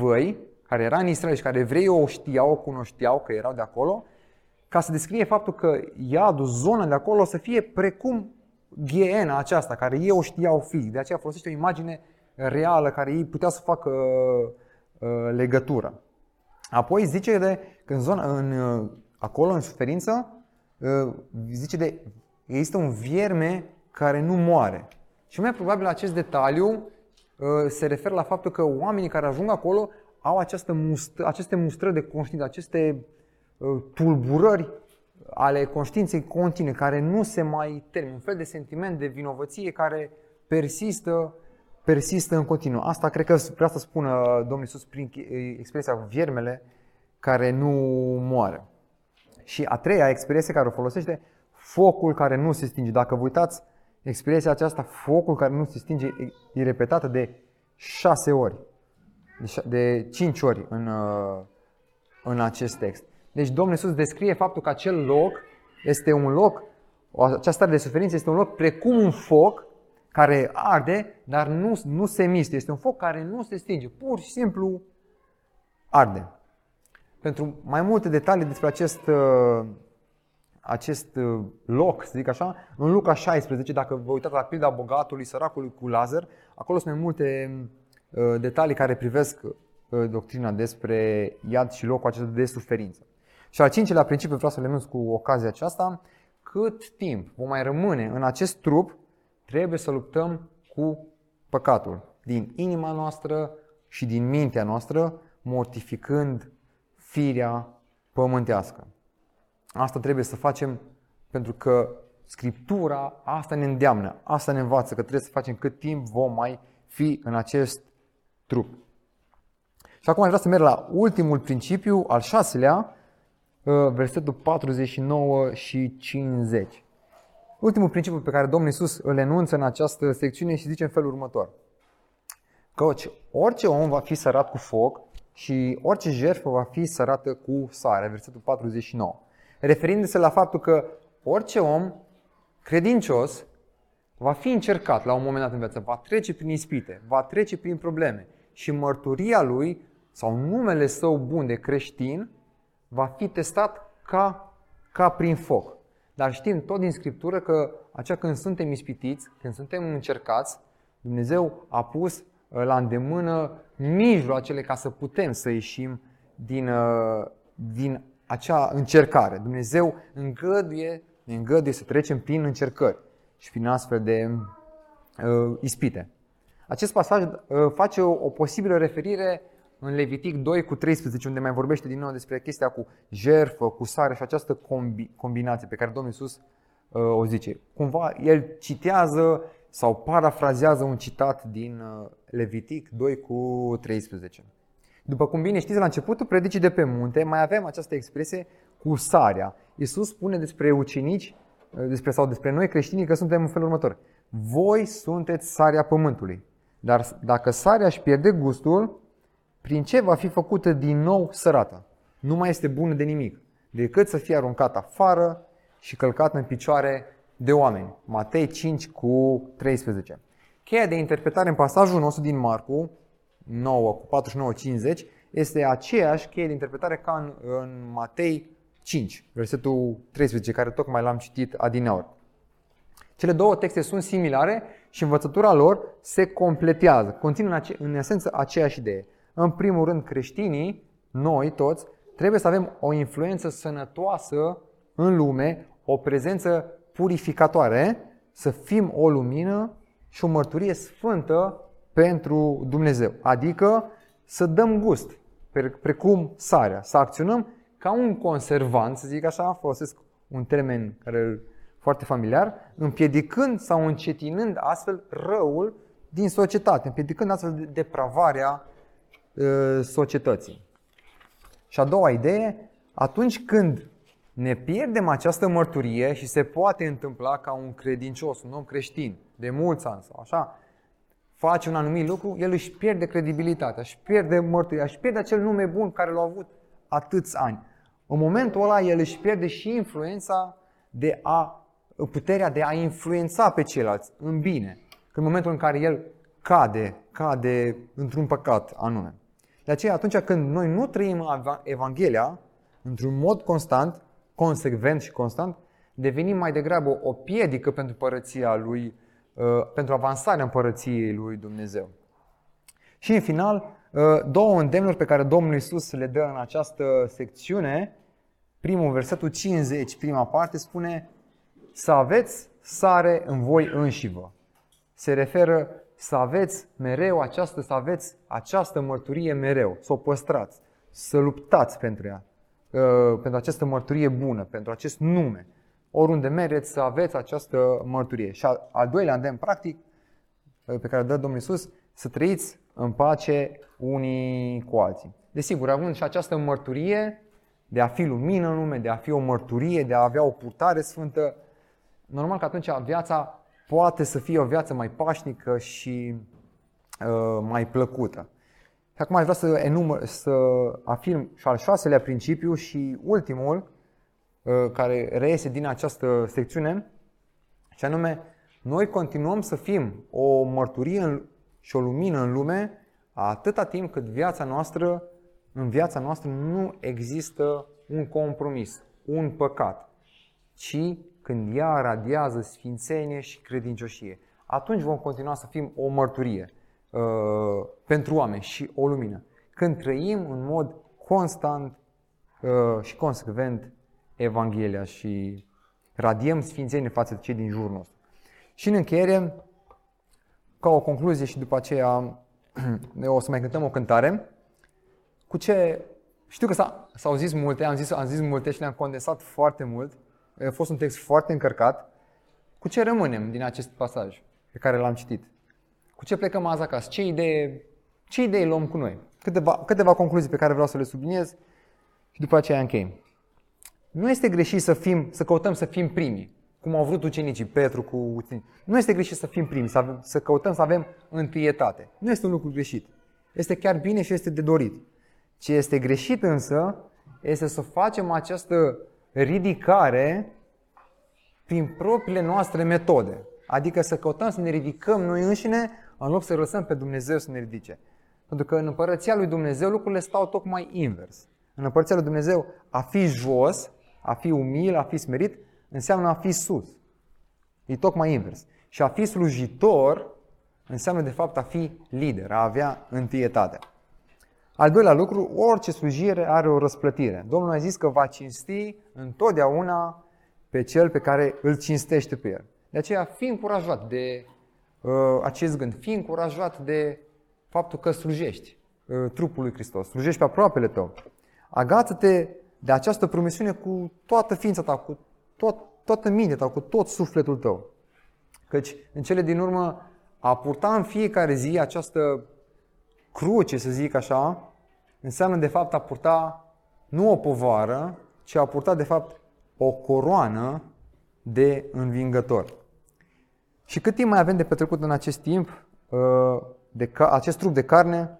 văi, care era în Israel și care evreii o știau, o cunoșteau, că erau de acolo, ca să descrie faptul că iadul, zona de acolo, o să fie precum Gheena aceasta, care ei o știau fizic. De aceea folosește o imagine reală, care ei puteau să facă uh, uh, legătură. Apoi zice de, că în zona... În, uh, Acolo, în suferință, zice de există un vierme care nu moare. Și mai probabil acest detaliu se referă la faptul că oamenii care ajung acolo au această mustră, aceste mustrări de conștiință, aceste tulburări ale conștiinței continue, care nu se mai termină. Un fel de sentiment de vinovăție care persistă, persistă în continuu. Asta cred că prin asta spune Domnul Iisus prin expresia viermele care nu moare. Și a treia expresie care o folosește, focul care nu se stinge. Dacă vă uitați, expresia aceasta, focul care nu se stinge, e repetată de șase ori, de cinci ori în, în acest text. Deci Domnul Iisus descrie faptul că acel loc este un loc, această stare de suferință este un loc precum un foc care arde, dar nu, nu se miște. Este un foc care nu se stinge, pur și simplu arde. Pentru mai multe detalii despre acest, acest loc, să zic așa, în Luca șaisprezece, dacă vă uitați la pilda bogatului, săracului cu Lazar, acolo sunt mai multe detalii care privesc doctrina despre iad și locul acesta de suferință. Și al cincilea principiu, vreau să le menționez cu ocazia aceasta, cât timp vom mai rămâne în acest trup, trebuie să luptăm cu păcatul din inima noastră și din mintea noastră, mortificând firea pământească. Asta trebuie să facem pentru că Scriptura asta ne îndeamnă, asta ne învață, că trebuie să facem cât timp vom mai fi în acest trup. Și acum aș vrea să merg la ultimul principiu, al șaselea, versetul patruzeci și nouă și cincizeci. Ultimul principiu pe care Domnul Iisus îl enunță în această secțiune și zice în felul următor. Căci orice om va fi sărat cu foc și orice jertfă va fi sărată cu sare, versetul patruzeci și nouă. Referindu-se la faptul că orice om credincios va fi încercat la un moment dat în viață, va trece prin ispite, va trece prin probleme și mărturia lui sau numele său bun de creștin va fi testat ca, ca prin foc. Dar știm tot din Scriptură că acea când suntem ispitiți, când suntem încercați, Dumnezeu a pus la îndemână mijloacele ca să putem să ieșim din, din acea încercare. Dumnezeu îngăduie, ne îngăduie să trecem prin încercări și prin astfel de uh, ispite. Acest pasaj uh, face o, o posibilă referire în Levitic doi cu treisprezece, unde mai vorbește din nou despre chestia cu jertfă, cu sare și această combi, combinație pe care Domnul Iisus uh, o zice. Cumva el citează sau parafrazează un citat din uh, Levitic doi cu treisprezece. După cum bine știți, la începutul predicii de pe munte mai avem această expresie cu sarea. Iisus spune despre ucenici despre, sau despre noi creștinii că suntem în felul următor: voi sunteți sarea pământului, dar dacă sarea își pierde gustul, prin ce va fi făcută din nou sărată? Nu mai este bună de nimic, decât să fie aruncată afară și călcată în picioare de oameni. Matei cinci cu treisprezece. Cheia de interpretare în pasajul nostru din Marcu nouă cu patruzeci și nouă cincizeci este aceeași cheie de interpretare ca în, în Matei cinci, versetul treisprezece, care tocmai l-am citit adineaori. Cele două texte sunt similare și învățătura lor se completează, conțin în, ace- în esență aceeași idee. În primul rând, creștinii, noi toți, trebuie să avem o influență sănătoasă în lume, o prezență purificatoare, să fim o lumină și o mărturie sfântă pentru Dumnezeu, adică să dăm gust, precum sarea, să acționăm ca un conservant, să zic așa, folosesc un termen care e foarte familiar, împiedicând sau încetinând astfel răul din societate, împiedicând astfel depravarea societății. Și a doua idee, atunci când ne pierdem această mărturie, și se poate întâmpla ca un credincios, un om creștin, de mulți ani sau așa, face un anumit lucru, el își pierde credibilitatea, își pierde mărturia, își pierde acel nume bun care l-a avut atâți ani. În momentul ăla el își pierde și influența de a, puterea de a influența pe ceilalți în bine, în momentul în care el cade, cade într-un păcat anume. De aceea, atunci când noi nu trăim Evanghelia într-un mod constant, consecvent și constant, devenim mai degrabă o piedică pentru părăția lui, pentru avansarea împărăției lui Dumnezeu. Și în final, două îndemnuri pe care Domnul Iisus le dă în această secțiune. Primul, versetul cincizeci, prima parte, spune: să aveți sare în voi înșivă. Se referă să aveți mereu această, să aveți această mărturie mereu, să o păstrați, să luptați pentru ea, pentru această mărturie bună, pentru acest nume. Oriunde mergeți să aveți această mărturie. Și al doilea îndemn practic pe care dă Domnul Iisus: să trăiți în pace unii cu alții. Desigur, având și această mărturie de a fi lumină în lume, de a fi o mărturie, de a avea o purtare sfântă, normal că atunci viața poate să fie o viață mai pașnică și uh, mai plăcută. Și acum aș vrea să enumăr, să afirm și al șaselea principiu și ultimul care reiese din această secțiune, și anume, noi continuăm să fim o mărturie și o lumină în lume atâta timp cât viața noastră, în viața noastră nu există un compromis, un păcat, ci când ea radiază sfințenie și credincioșie. Atunci vom continua să fim o mărturie uh, pentru oameni și o lumină, când trăim în mod constant uh, și consecvent Evanghelia și radiem sfințenie față de cei din jurul nostru. Și în încheiere, ca o concluzie, și după aceea o să mai cântăm o cântare, cu ce știu că s-a, s-au zis multe, am zis, am zis multe și le-am condensat foarte mult, a fost un text foarte încărcat, cu ce rămânem din acest pasaj pe care l-am citit? Cu ce plecăm azi acasă? Ce idei, ce idei luăm cu noi? Câteva, câteva concluzii pe care vreau să le subliniez și după aceea încheiem. Nu este greșit să fim, să căutăm să fim primii, cum au vrut ucenicii, Petru cu ucenicii. Nu este greșit să fim primii, să, avem, să căutăm să avem întâietate. Nu este un lucru greșit. Este chiar bine și este de dorit. Ce este greșit însă este să facem această ridicare prin propriile noastre metode. Adică să căutăm să ne ridicăm noi înșine, în loc să lăsăm pe Dumnezeu să ne ridice. Pentru că în împărăția lui Dumnezeu lucrurile stau tocmai invers. În împărăția lui Dumnezeu, a fi jos, a fi umil, a fi smerit, înseamnă a fi sus. E tocmai invers. Și a fi slujitor înseamnă de fapt a fi lider, a avea întâietate. Al doilea lucru, orice slujire are o răsplătire. Domnul a zis că va cinsti întotdeauna pe cel pe care îl cinstește pe el. De aceea, fii încurajat de uh, acest gând, fii încurajat de faptul că slujești uh, trupul lui Hristos, slujești pe aproapele tău. Agață-te de această promisiune cu toată ființa ta, cu tot, toată mintea ta, cu tot sufletul tău. Căci, în cele din urmă, a purta în fiecare zi această cruce, să zic așa, înseamnă de fapt a purta nu o povară, ci a purta de fapt o coroană de învingător. Și cât timp mai avem de petrecut în acest timp, de ca, acest trup de carne,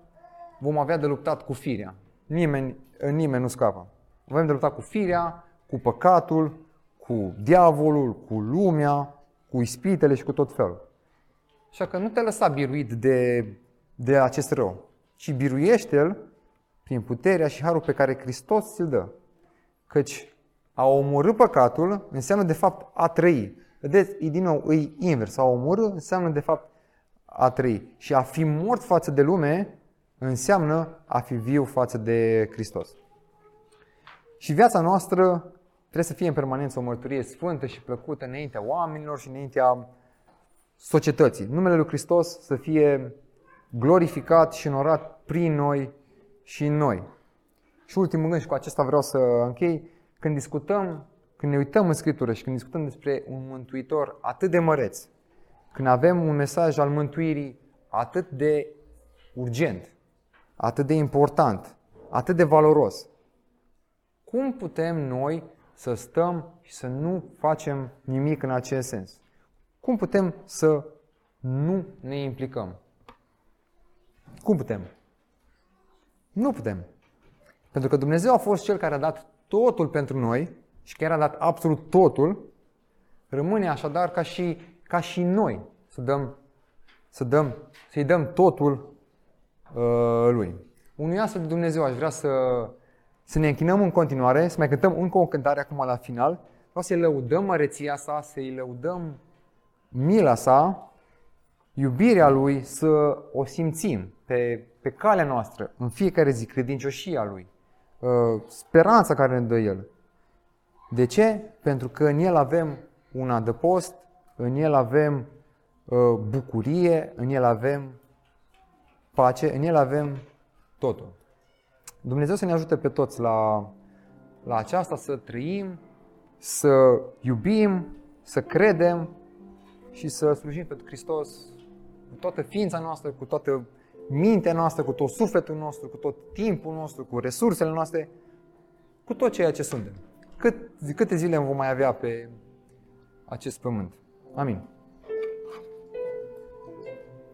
vom avea de luptat cu firea. Nimeni, nimeni nu scapă. Avem de luptat cu firea, cu păcatul, cu diavolul, cu lumea, cu ispitele și cu tot felul. Așa că nu te lăsa biruit de, de acest rău, ci biruiește-l prin puterea și harul pe care Hristos ți-l dă. Căci a omorî păcatul înseamnă de fapt a trăi. Vedeți, din nou, e invers. A omorî înseamnă de fapt a trăi. Și a fi mort față de lume înseamnă a fi viu față de Hristos. Și viața noastră trebuie să fie în permanență o mărturie sfântă și plăcută înaintea oamenilor și înaintea societății. Numele lui Hristos să fie glorificat și onorat prin noi și în noi. Și ultimul gând, și cu acesta vreau să închei, când discutăm, când ne uităm în Scriptură și când discutăm despre un mântuitor atât de măreț, când avem un mesaj al mântuirii atât de urgent, atât de important, atât de valoros, cum putem noi să stăm și să nu facem nimic în acest sens? Cum putem să nu ne implicăm? Cum putem? Nu putem. Pentru că Dumnezeu a fost Cel care a dat totul pentru noi și chiar a dat absolut totul, rămâne așadar ca și, ca și noi să dăm, să dăm, să-i dăm totul uh, Lui. Unui astfel de Dumnezeu aș vrea să, să ne închinăm în continuare, să mai cântăm încă o cântare acum la final. Vreau să-i lăudăm măreția sa, să-i lăudăm mila sa, iubirea Lui, să o simțim pe, pe calea noastră, în fiecare zi, credincioșia Lui, speranța care ne dă El. De ce? Pentru că în El avem un adăpost, în El avem bucurie, în El avem pace, în El avem totul. Dumnezeu să ne ajute pe toți la, la aceasta, să trăim, să iubim, să credem și să slujim pentru Hristos cu toată ființa noastră, cu toată mintea noastră, cu tot sufletul nostru, cu tot timpul nostru, cu resursele noastre, cu tot ceea ce suntem. Cât, câte zile vom mai avea pe acest pământ. Amin.